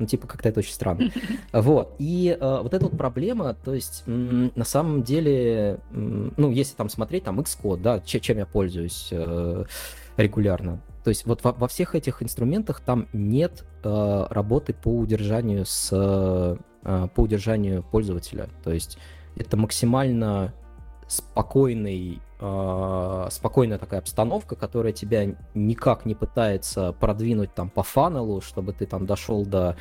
Ну, типа, как-то это очень странно. Вот. И вот эта вот проблема, то есть, на самом деле, ну, если там смотреть, там, Xcode, да, чем я пользуюсь регулярно. То есть, вот во всех этих инструментах там нет работы по удержанию пользователя. То есть, это максимально спокойная такая обстановка, которая тебя никак не пытается продвинуть там по фанелу, чтобы ты там дошел до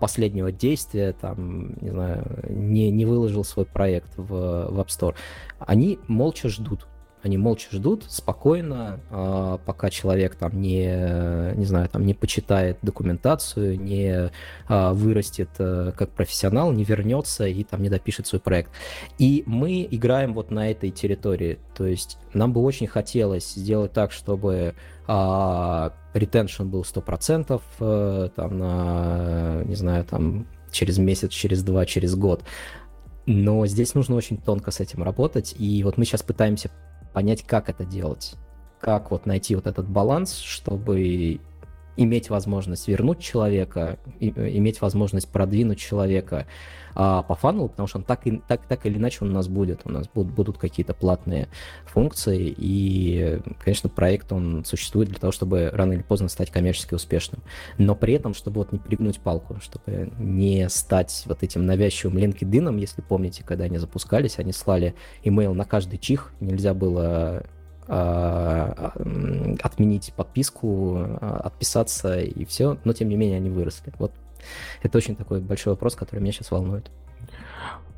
последнего действия, там, не знаю, не выложил свой проект в App Store. Они молча ждут. Спокойно, пока человек там не знаю, там не почитает документацию, не вырастет как профессионал, не вернется и там не допишет свой проект. И мы играем вот на этой территории. То есть нам бы очень хотелось сделать так, чтобы retention был 100%, там, не знаю, там через месяц, через два, через год. Но здесь нужно очень тонко с этим работать. И вот мы сейчас пытаемся понять, как это делать, как вот найти вот этот баланс, чтобы иметь возможность вернуть человека, иметь возможность продвинуть человека по фанелу, потому что он так или иначе он у нас будет. У нас будут какие-то платные функции, и, конечно, проект, он существует для того, чтобы рано или поздно стать коммерчески успешным. Но при этом, чтобы вот не перегнуть палку, чтобы не стать вот этим навязчивым LinkedIn-ом, если помните, когда они запускались, они слали имейл на каждый чих, нельзя было отменить подписку, отписаться и все, но тем не менее они выросли. Вот Это очень такой большой вопрос, который меня сейчас волнует.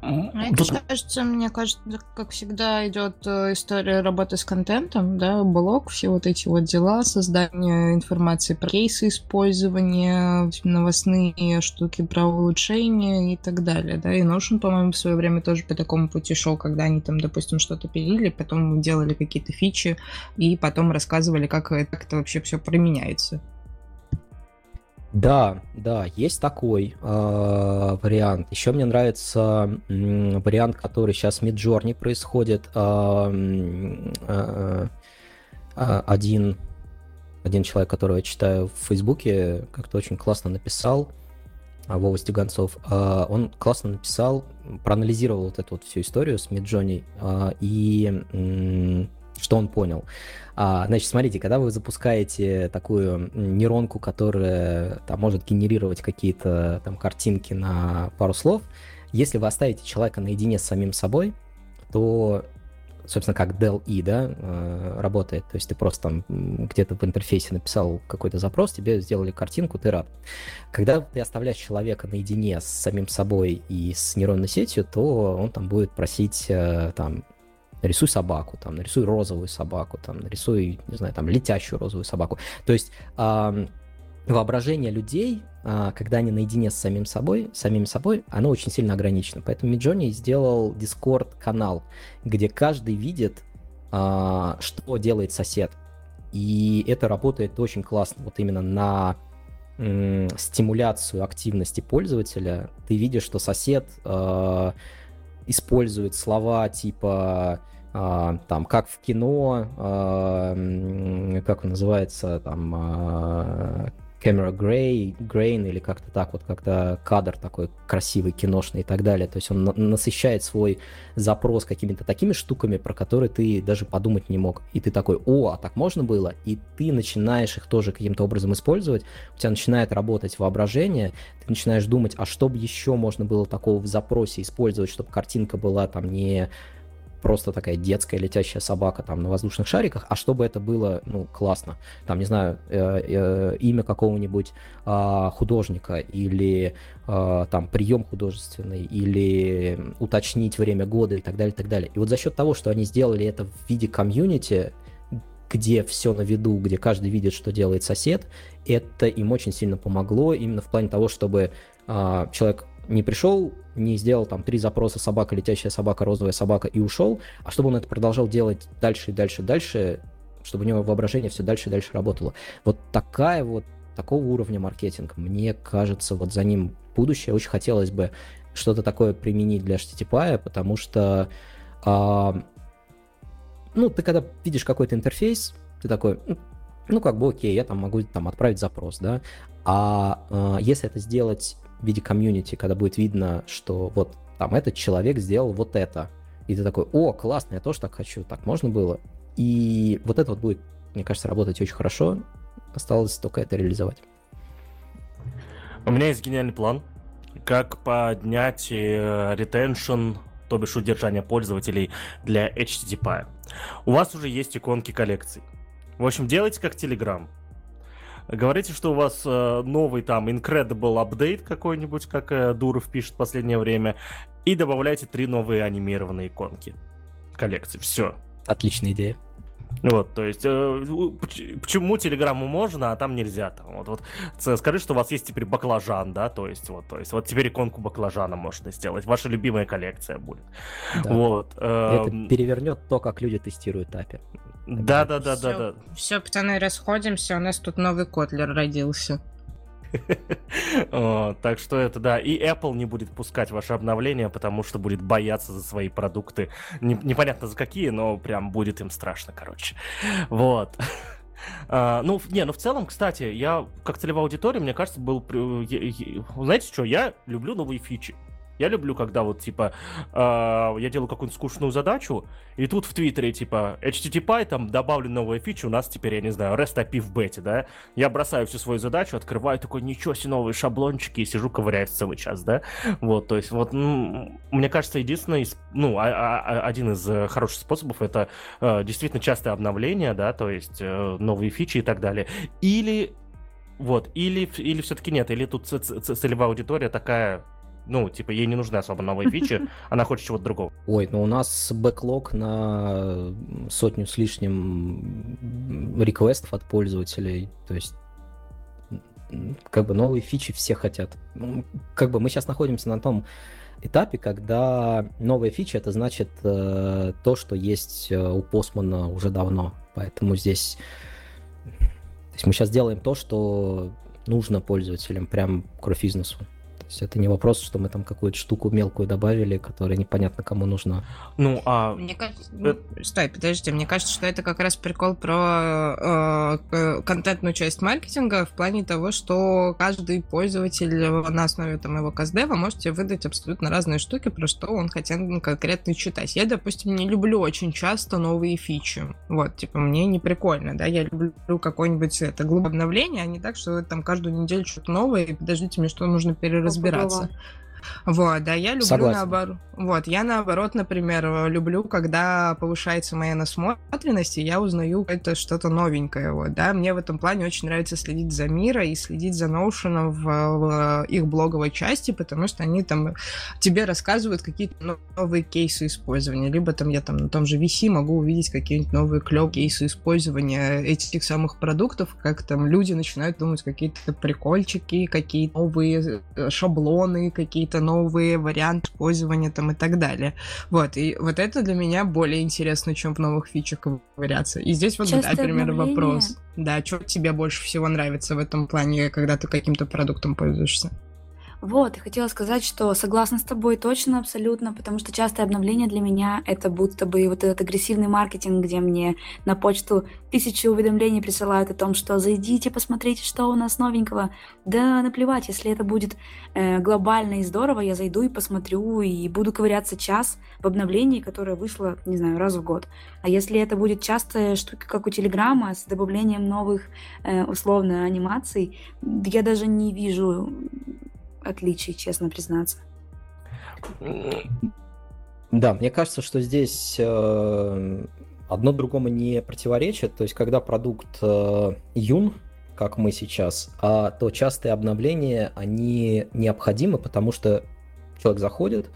Это, кажется, мне кажется, как всегда идет история работы с контентом, да, блог, все вот эти вот дела, создание информации про кейсы использования, новостные штуки про улучшение и так далее, да, и Notion, по-моему, в свое время тоже по такому пути шел, когда они там, допустим, что-то пилили, потом делали какие-то фичи и потом рассказывали, как это вообще все применяется. Да, есть такой вариант. Еще мне нравится вариант, который сейчас в Миджорни происходит. Один человек, которого я читаю в Фейсбуке, как-то очень классно написал, Вова Стеганцов, он классно написал, проанализировал вот эту вот всю историю с Миджорни и... Что он понял? Значит, смотрите, когда вы запускаете такую нейронку, которая там может генерировать какие-то там картинки на пару слов, если вы оставите человека наедине с самим собой, то, собственно, как DEL-E, да, работает. То есть ты просто там где-то в интерфейсе написал какой-то запрос, тебе сделали картинку, ты рад. Когда ты оставляешь человека наедине с самим собой и с нейронной сетью, то он там будет просить там... нарисуй собаку, там, нарисуй розовую собаку, там, нарисуй, не знаю, там, летящую розовую собаку. То есть воображение людей, когда они наедине с самими собой, оно очень сильно ограничено. Поэтому Миджорни сделал Discord-канал, где каждый видит, что делает сосед. И это работает очень классно. Вот именно на стимуляцию активности пользователя ты видишь, что сосед... используют слова типа там как в кино, как он называется, там camera grain или как-то так вот, когда кадр такой красивый, киношный и так далее. То есть он насыщает свой запрос какими-то такими штуками, про которые ты даже подумать не мог. И ты такой, а так можно было? И ты начинаешь их тоже каким-то образом использовать. У тебя начинает работать воображение, ты начинаешь думать, а что бы еще можно было такого в запросе использовать, чтобы картинка была там не просто такая детская летящая собака там на воздушных шариках, а чтобы это было, ну, классно. Там, не знаю, имя какого-нибудь художника или там прием художественный, или уточнить время года и так далее, и так далее. И вот за счет того, что они сделали это в виде комьюнити, где все на виду, где каждый видит, что делает сосед, это им очень сильно помогло именно в плане того, чтобы человек не пришел, не сделал там 3 запроса собака, летящая собака, розовая собака и ушел, а чтобы он это продолжал делать дальше, чтобы у него воображение все дальше работало. Вот такого уровня маркетинг, мне кажется, вот за ним будущее. Очень хотелось бы что-то такое применить для HTTPie, потому что ты когда видишь какой-то интерфейс, ты такой, окей, я там могу отправить запрос, да, если это сделать в виде комьюнити, когда будет видно, что вот там этот человек сделал вот это. И ты такой, классно, я тоже так хочу, так можно было. И вот это вот будет, мне кажется, работать очень хорошо. Осталось только это реализовать. У меня есть гениальный план, как поднять ретеншн, то бишь удержание пользователей для HTTPie. У вас уже есть иконки коллекций. В общем, делайте как Телеграм. Говорите, что у вас новый там incredible апдейт какой-нибудь, как Дуров пишет в последнее время, и добавляйте 3 новые анимированные иконки коллекции. Все. Отличная идея. Вот, то есть, почему Телеграмму можно, а там нельзя? Там, скажи, что у вас есть теперь баклажан, да, то есть, теперь иконку баклажана можно сделать, ваша любимая коллекция будет. Да. Вот. Это перевернет то, как люди тестируют API. Да. Все, пацаны, расходимся, у нас тут новый Котлер родился. Так что это да. И Apple не будет пускать ваши обновления, потому что будет бояться за свои продукты. Непонятно за какие, но прям будет им страшно, короче. Вот. В целом, кстати, я как целевая аудитория, мне кажется, был... Знаете что, я люблю новые фичи. Я люблю, когда я делаю какую-нибудь скучную задачу, и тут в Твиттере, HTTPie, там добавлю новые фичи, у нас теперь, я не знаю, REST API в бете, да? Я бросаю всю свою задачу, открываю такой, ничего себе, новые шаблончики, и сижу, ковыряюсь целый час, да? Вот, то есть, мне кажется, единственный, один из хороших способов — это действительно частое обновление, да, то есть новые фичи и так далее. Или Вот, или все-таки нет, или тут целевая аудитория такая, ну, типа, ей не нужны особо новые фичи, она хочет чего-то другого. Ой, ну у нас бэклог на 100 с лишним реквестов от пользователей, то есть как бы новые фичи все хотят. Как бы мы сейчас находимся на том этапе, когда новая фича — это значит то, что есть у Postman уже давно, поэтому здесь... То есть мы сейчас делаем то, что нужно пользователям, прям кровь из носу. То есть это не вопрос, что мы там какую-то штуку мелкую добавили, которая непонятно кому нужна. Ну, а... Мне кажется... Стой, подожди. Мне кажется, что это как раз прикол про контентную часть маркетинга в плане того, что каждый пользователь на основе там, его каздева может тебе выдать абсолютно разные штуки, про что он хотел конкретно читать. Я, допустим, не люблю очень часто новые фичи. Вот, типа, мне не прикольно, да? Я люблю какое-нибудь это глубокое обновление, а не так, что там каждую неделю что-то новое, и подождите, мне что нужно переразобрать. Разбираться. Вот, да, я люблю наоборот. Вот, я наоборот, например, люблю, когда повышается моя насмотренность, и я узнаю это что-то новенькое, вот, да. Мне в этом плане очень нравится следить за Мира и следить за Notion в их блоговой части, потому что они там тебе рассказывают какие-то новые кейсы использования, либо там я там на том же VC могу увидеть какие-нибудь новые клёвые кейсы использования этих самых продуктов, как там люди начинают думать какие-то прикольчики, какие-то новые шаблоны, какие-то новые варианты использования там и так далее. Вот, и вот это для меня более интересно, чем в новых фичах ковыряться. И здесь вот, частое например, обновление. Вопрос. Да, что тебе больше всего нравится в этом плане, когда ты каким-то продуктом пользуешься? Вот, и хотела сказать, что согласна с тобой точно, абсолютно, потому что частое обновление для меня — это будто бы вот этот агрессивный маркетинг, где мне на почту 1000 уведомлений присылают о том, что зайдите, посмотрите, что у нас новенького. Да наплевать, если это будет глобально и здорово, я зайду и посмотрю, и буду ковыряться час в обновлении, которое вышло, не знаю, раз в год. А если это будет частая штука, как у Телеграма, с добавлением новых, условно, анимаций, я даже не вижу... отличий, честно признаться. Да, мне кажется, что здесь одно другому не противоречит. То есть, когда продукт юн, как мы сейчас, то частые обновления, они необходимы, потому что человек заходит,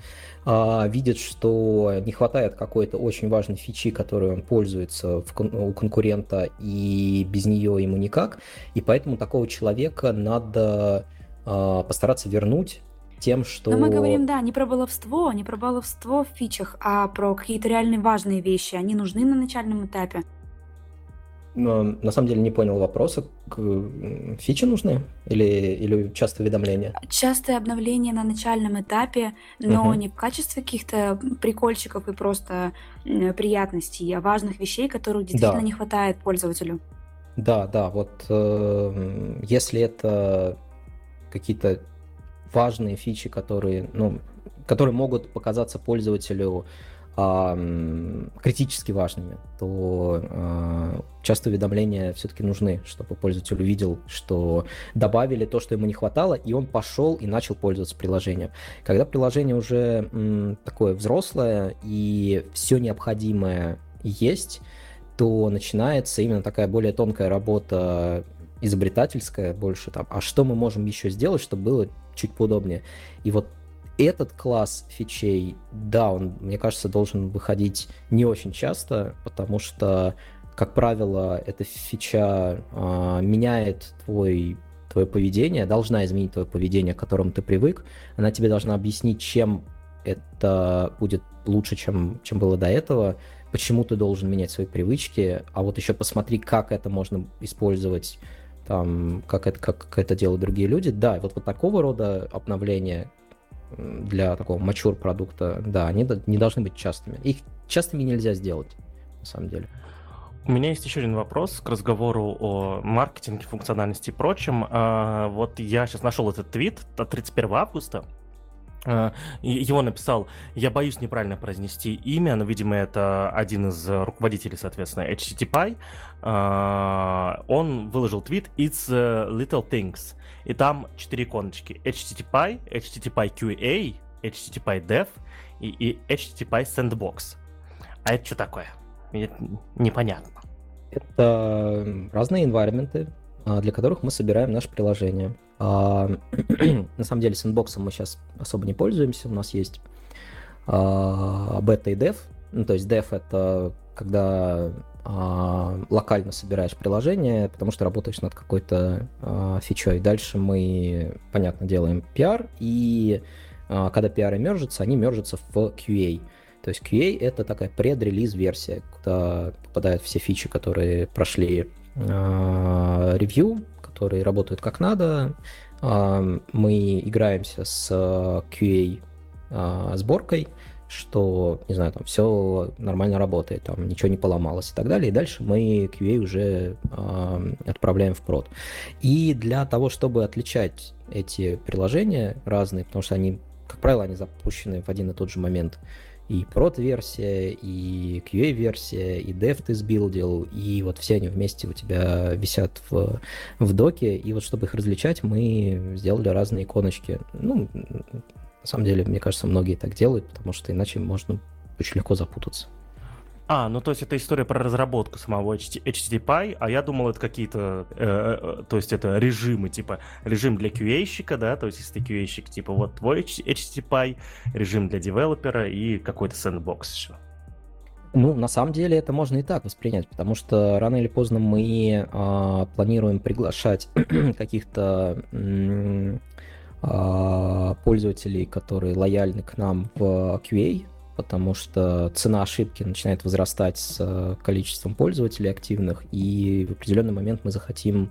видит, что не хватает какой-то очень важной фичи, которой он пользуется у конкурента, и без нее ему никак. И поэтому такого человека надо... постараться вернуть тем, что... Но мы говорим, да, не про баловство в фичах, а про какие-то реально важные вещи. Они нужны на начальном этапе. Но, на самом деле не понял вопроса. Фичи нужны? Или частые уведомления? Частые обновления на начальном этапе, но не в качестве каких-то прикольчиков и просто приятностей, а важных вещей, которых действительно не хватает пользователю. Да, вот если это... какие-то важные фичи, которые могут показаться пользователю критически важными, то часто уведомления все-таки нужны, чтобы пользователь увидел, что добавили то, что ему не хватало, и он пошел и начал пользоваться приложением. Когда приложение уже такое взрослое и все необходимое есть, то начинается именно такая более тонкая работа, изобретательская больше там, а что мы можем еще сделать, чтобы было чуть поудобнее. И вот этот класс фичей, да, он, мне кажется, должен выходить не очень часто, потому что, как правило, эта фича меняет твое поведение, должна изменить твое поведение, к которому ты привык, она тебе должна объяснить, чем это будет лучше, чем было до этого, почему ты должен менять свои привычки, а вот еще посмотри, как это можно использовать, там, как это делают другие люди. Да, вот такого рода обновления для такого mature продукта, да, они не должны быть частыми. Их частыми нельзя сделать, на самом деле. У меня есть еще один вопрос к разговору о маркетинге, функциональности и прочем. Вот я сейчас нашел этот твит от 31 августа. Его написал, я боюсь неправильно произнести имя, но, видимо, это один из руководителей, соответственно, HTTPie. Он выложил твит «It's little things». И там 4 иконочки. HTTPie, HTTPie QA, HTTPie Dev и HTTPie Sandbox. А это что такое? Непонятно. Это разные environment. для которых мы собираем наше приложение. На самом деле сэндбоксом мы сейчас особо не пользуемся, у нас есть бета и dev. Ну, то есть dev — это когда локально собираешь приложение, потому что работаешь над какой-то фичой. Дальше мы, понятно, делаем PR, и когда PR мержится, они мержатся в QA. То есть QA — это такая предрелиз-версия, куда попадают все фичи, которые прошли ревью, которые работают как надо. Мы играемся с QA-сборкой, что, не знаю, там все нормально работает, там ничего не поломалось и так далее. И дальше мы QA уже отправляем в прод. И для того, чтобы отличать эти приложения разные, потому что они, как правило, они запущены в один и тот же момент. И прод-версия, и QA-версия, и dev ты сбилдил, и вот все они вместе у тебя висят в доке. И вот чтобы их различать, мы сделали разные иконочки. Ну, на самом деле, мне кажется, многие так делают, потому что иначе можно очень легко запутаться. А, ну то есть это история про разработку самого HTTPie, а я думал, это какие-то, то есть это режимы, типа режим для QA-щика, да, то есть если ты QA-щик, типа вот твой HTTPie, режим для девелопера и какой-то сэндбокс еще. Ну, на самом деле это можно и так воспринять, потому что рано или поздно мы планируем приглашать каких-то... пользователей, которые лояльны к нам в QA, потому что цена ошибки начинает возрастать с количеством пользователей активных, и в определенный момент мы захотим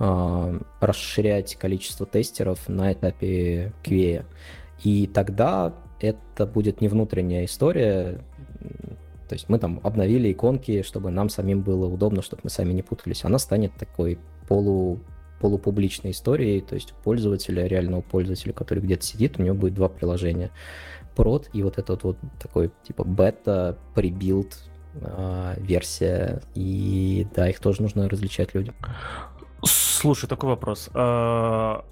расширять количество тестеров на этапе QA. И тогда это будет не внутренняя история, то есть мы там обновили иконки, чтобы нам самим было удобно, чтобы мы сами не путались. Она станет такой полупубличной историей, то есть пользователя, реального пользователя, который где-то сидит, у него будет два приложения. Прод и вот этот вот такой типа бета, пребилд, версия. И да, их тоже нужно различать людям. Слушай, такой вопрос. Я,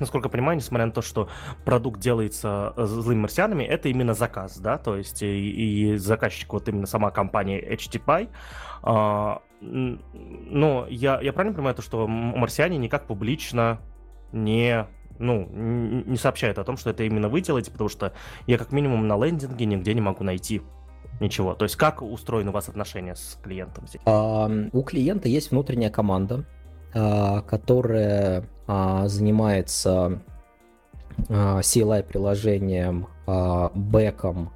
насколько понимаю, несмотря на то, что продукт делается злыми марсианами, это именно заказ, да? То есть и заказчик, вот именно сама компания HTTPie. Но я правильно понимаю то, что марсиане никак публично не сообщают о том, что это именно вы делаете, потому что я как минимум на лендинге нигде не могу найти ничего. То есть как устроены у вас отношения с клиентом здесь? У клиента есть внутренняя команда, которая занимается CLI-приложением, бэком,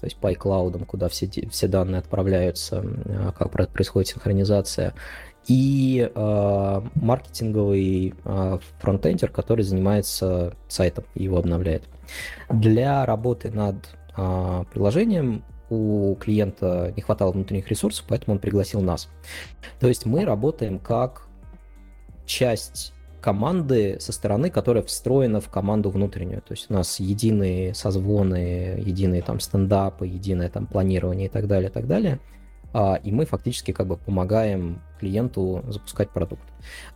то есть пайклаудом, куда все данные отправляются, как происходит синхронизация, и маркетинговый фронтендер, который занимается сайтом и его обновляет. Для работы над приложением у клиента не хватало внутренних ресурсов, поэтому он пригласил нас. То есть мы работаем как часть команды со стороны, которая встроена в команду внутреннюю. То есть у нас единые созвоны, единые там стендапы, единое там планирование и так далее, и так далее. И мы фактически как бы помогаем клиенту запускать продукт.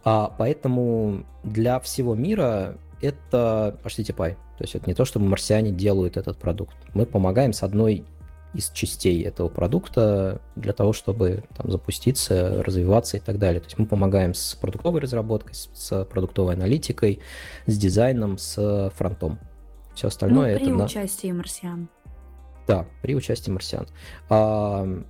Поэтому для всего мира это HTTPie. То есть это не то, что марсиане делают этот продукт. Мы помогаем с одной из частей этого продукта для того, чтобы там запуститься, развиваться и так далее. То есть мы помогаем с продуктовой разработкой, с продуктовой аналитикой, с дизайном, с фронтом. Все остальное это... при участии марсиан. Да, при участии марсиан.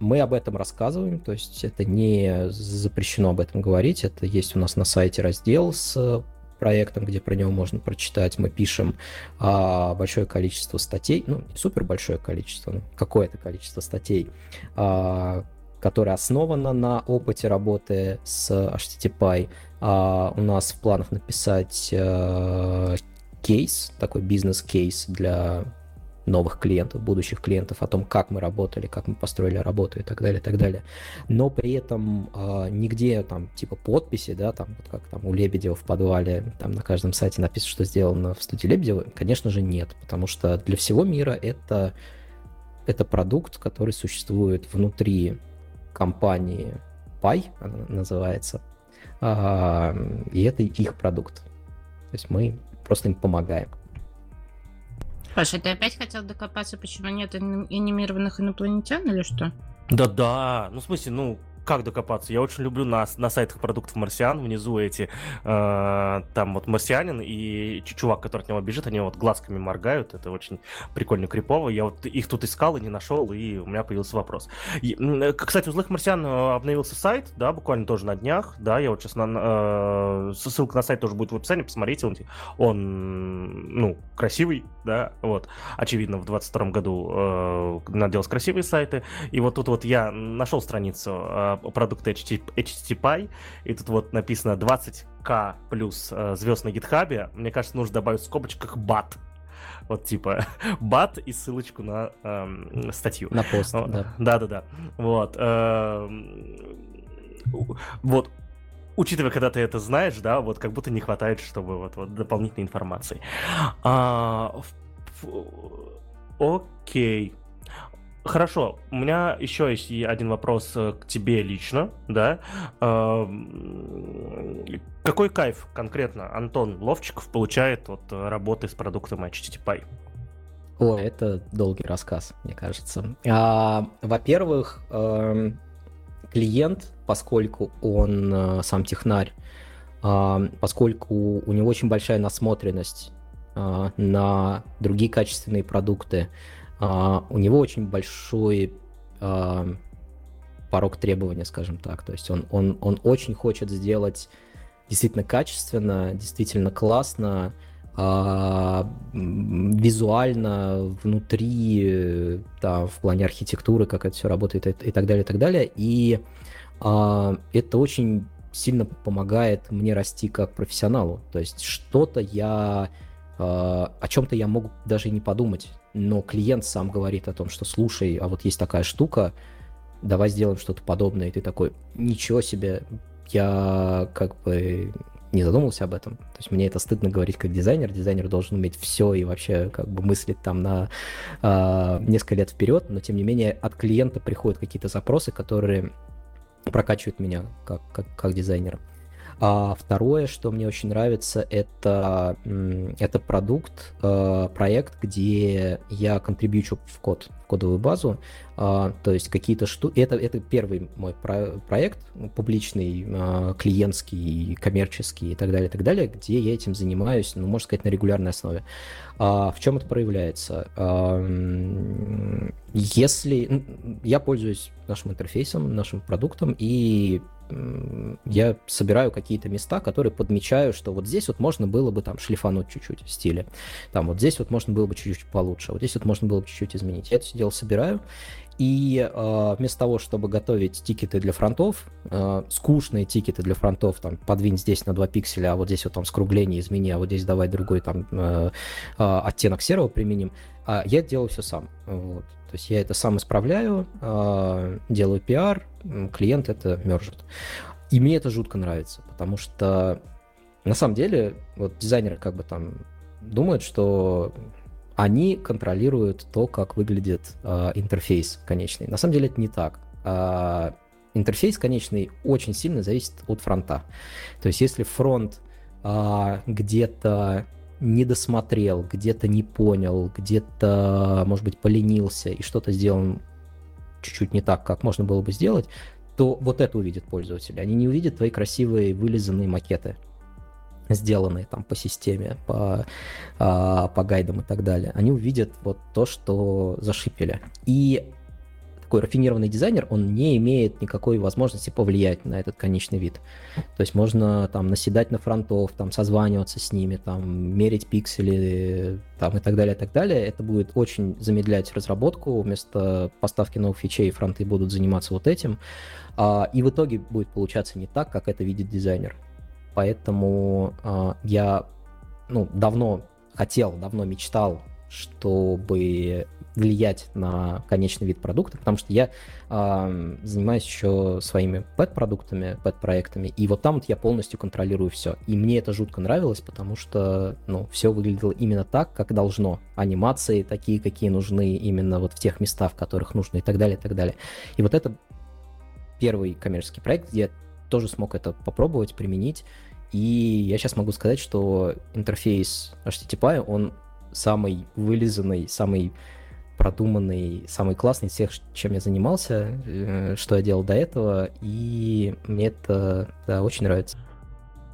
Мы об этом рассказываем, то есть это не запрещено об этом говорить. Это есть у нас на сайте раздел с проектом, где про него можно прочитать. Мы пишем большое количество статей, ну, не супер большое количество, но какое-то количество статей, которое основано на опыте работы с HTTPie. У нас в планах написать кейс, такой бизнес-кейс для новых клиентов, будущих клиентов, о том, как мы работали, как мы построили работу и так далее, и так далее. Но при этом нигде там типа подписи, да, там вот как там у Лебедева в подвале, там на каждом сайте написано, что сделано в студии Лебедева, конечно же нет, потому что для всего мира это продукт, который существует внутри компании Pie, она называется, и это их продукт. То есть мы просто им помогаем. Паша, ты опять хотел докопаться, почему нет анимированных инопланетян или что? Да-да, ну в смысле, ну как докопаться? Я очень люблю на сайтах продуктов марсиан, внизу эти, там вот марсианин и чувак, который от него бежит, они вот глазками моргают, это очень прикольно, крипово. Я вот их тут искал и не нашел, и у меня появился вопрос. И, кстати, у «Злых марсиан» обновился сайт, да, буквально тоже на днях, да, я вот сейчас, ссылка на сайт тоже будет в описании, посмотрите, он ну, красивый, да, вот, очевидно, в 22 году надо делать красивые сайты, и вот тут вот я нашел страницу продукта HTTPie, и тут вот написано 20к плюс звезд на GitHub, мне кажется, нужно добавить в скобочках бат. Вот типа бат и ссылочку на статью. На пост, да. Да-да-да. Вот. Вот. Учитывая, когда ты это знаешь, да, вот как будто не хватает, чтобы вот дополнительной информации. Окей. Хорошо, у меня еще есть один вопрос к тебе лично, да. Какой кайф конкретно Антон Ловчиков получает от работы с продуктом HTTPie? О, это долгий рассказ, мне кажется. Во-первых, клиент, поскольку он сам технарь, поскольку у него очень большая насмотренность на другие качественные продукты, у него очень большой порог требования, скажем так. То есть он очень хочет сделать действительно качественно, действительно классно, визуально, внутри, там, в плане архитектуры, как это все работает и так далее, и так далее. И это очень сильно помогает мне расти как профессионалу. То есть что-то я... о чем-то я могу даже и не подумать, но клиент сам говорит о том, что слушай, а вот есть такая штука, давай сделаем что-то подобное, и ты такой, ничего себе, я как бы не задумывался об этом, то есть мне это стыдно говорить как дизайнер, дизайнер должен уметь все и вообще как бы мыслить там на несколько лет вперед, но тем не менее от клиента приходят какие-то запросы, которые прокачивают меня как дизайнера. А второе, что мне очень нравится, это проект, где я контрибьючу в код, в кодовую базу, то есть какие-то штуки, это первый мой проект публичный, клиентский, коммерческий и так далее, где я этим занимаюсь, ну, можно сказать, на регулярной основе. В чем это проявляется? Если я пользуюсь нашим интерфейсом, нашим продуктом, и я собираю какие-то места, которые подмечаю, что вот здесь вот можно было бы там шлифануть чуть-чуть в стиле, там вот здесь вот можно было бы чуть-чуть получше, вот здесь вот можно было бы чуть-чуть изменить. Я это все дело собираю, и вместо того, чтобы готовить тикеты для фронтов, скучные тикеты для фронтов, там подвинь здесь на 2 пикселя, а вот здесь вот там скругление измени, а вот здесь давай другой там оттенок серого применим, я это делаю все сам, вот. То есть я это сам исправляю, делаю пиар, клиент это мержит. И мне это жутко нравится, потому что на самом деле вот дизайнеры как бы там думают, что они контролируют то, как выглядит интерфейс конечный. На самом деле это не так. Интерфейс конечный очень сильно зависит от фронта. То есть если фронт где-то не досмотрел, где-то не понял, где-то, может быть, поленился и что-то сделал чуть-чуть не так, как можно было бы сделать, то вот это увидят пользователи. Они не увидят твои красивые вылизанные макеты, сделанные там по системе, по гайдам и так далее. Они увидят вот то, что зашипели. И такой рафинированный дизайнер, он не имеет никакой возможности повлиять на этот конечный вид. То есть можно там наседать на фронтов, там созваниваться с ними, там мерить пиксели, там и так далее, и так далее. Это будет очень замедлять разработку, вместо поставки новых фичей фронты будут заниматься вот этим. И в итоге будет получаться не так, как это видит дизайнер. Поэтому я давно мечтал, чтобы влиять на конечный вид продукта, потому что я занимаюсь еще своими пэт-продуктами, пэт-проектами, и вот там вот я полностью контролирую все. И мне это жутко нравилось, потому что, все выглядело именно так, как должно. Анимации такие, какие нужны, именно вот в тех местах, в которых нужно, и так далее, и так далее. И вот это первый коммерческий проект, где я тоже смог это попробовать, применить, и я сейчас могу сказать, что интерфейс HTTPie, он самый вылизанный, самый продуманный, самый классный из всех, чем я занимался, что я делал до этого, и мне это, да, очень нравится.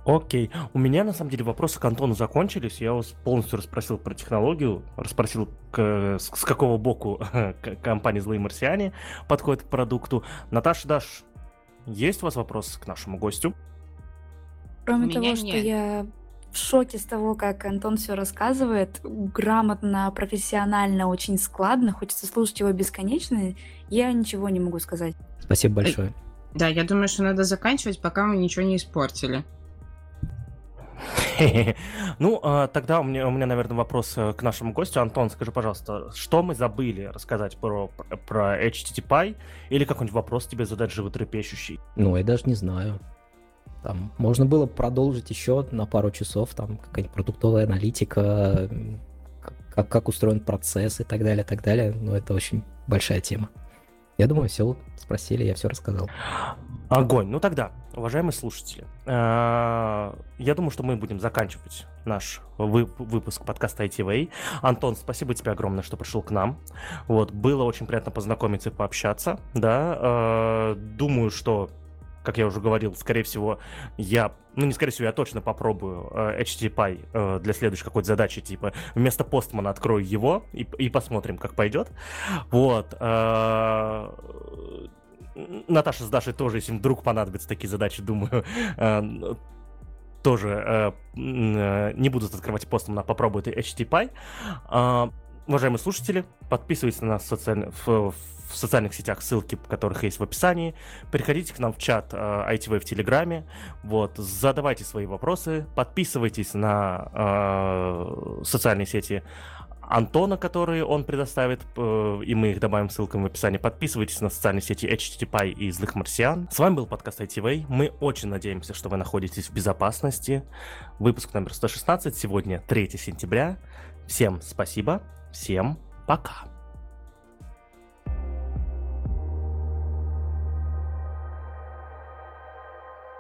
Окей. У меня, на самом деле, вопросы к Антону закончились. Я вас полностью расспросил про технологию, расспросил, с какого боку компания «Злые марсиане» подходит к продукту. Наташа, Даш, есть у вас вопросы к нашему гостю? Кроме того, нет. Что я в шоке с того, как Антон все рассказывает, грамотно, профессионально, очень складно, хочется слушать его бесконечно, я ничего не могу сказать. Спасибо большое. Да, я думаю, что надо заканчивать, пока мы ничего не испортили. Ну, тогда у меня, наверное, вопрос к нашему гостю. Антон, скажи, пожалуйста, что мы забыли рассказать про HTTPie? Или какой-нибудь вопрос тебе задать животрепещущий? Ну, я даже не знаю. Там можно было продолжить еще на пару часов, там какая-нибудь продуктовая аналитика, как устроен процесс и так далее, так далее. Но это очень большая тема. Я думаю, все спросили, я все рассказал. Огонь. Ну тогда, уважаемые слушатели, я думаю, что мы будем заканчивать наш выпуск подкаста ITV. Антон, спасибо тебе огромное, что пришел к нам. Вот, было очень приятно познакомиться и пообщаться. Да? Думаю, что, как я уже говорил, скорее всего, я точно попробую HTTPie для следующей какой-то задачи, типа вместо Postman открою его и посмотрим, как пойдет. Вот. Наташа с Дашей тоже, если им вдруг понадобятся такие задачи, думаю, тоже не будут открывать постом, а попробуют HTTPie. Уважаемые слушатели, подписывайтесь на нас в социальных сетях, ссылки которых есть в описании. Переходите к нам в чат ITV в Телеграме. Вот, задавайте свои вопросы, подписывайтесь на социальные сети Антона, которые он предоставит, и мы их добавим ссылкам в описании. Подписывайтесь на социальные сети HTTPie и Злых Марсиан. С вами был подкаст ITV. Мы очень надеемся, что вы находитесь в безопасности. Выпуск номер 116. Сегодня 3 сентября. Всем спасибо. Всем пока.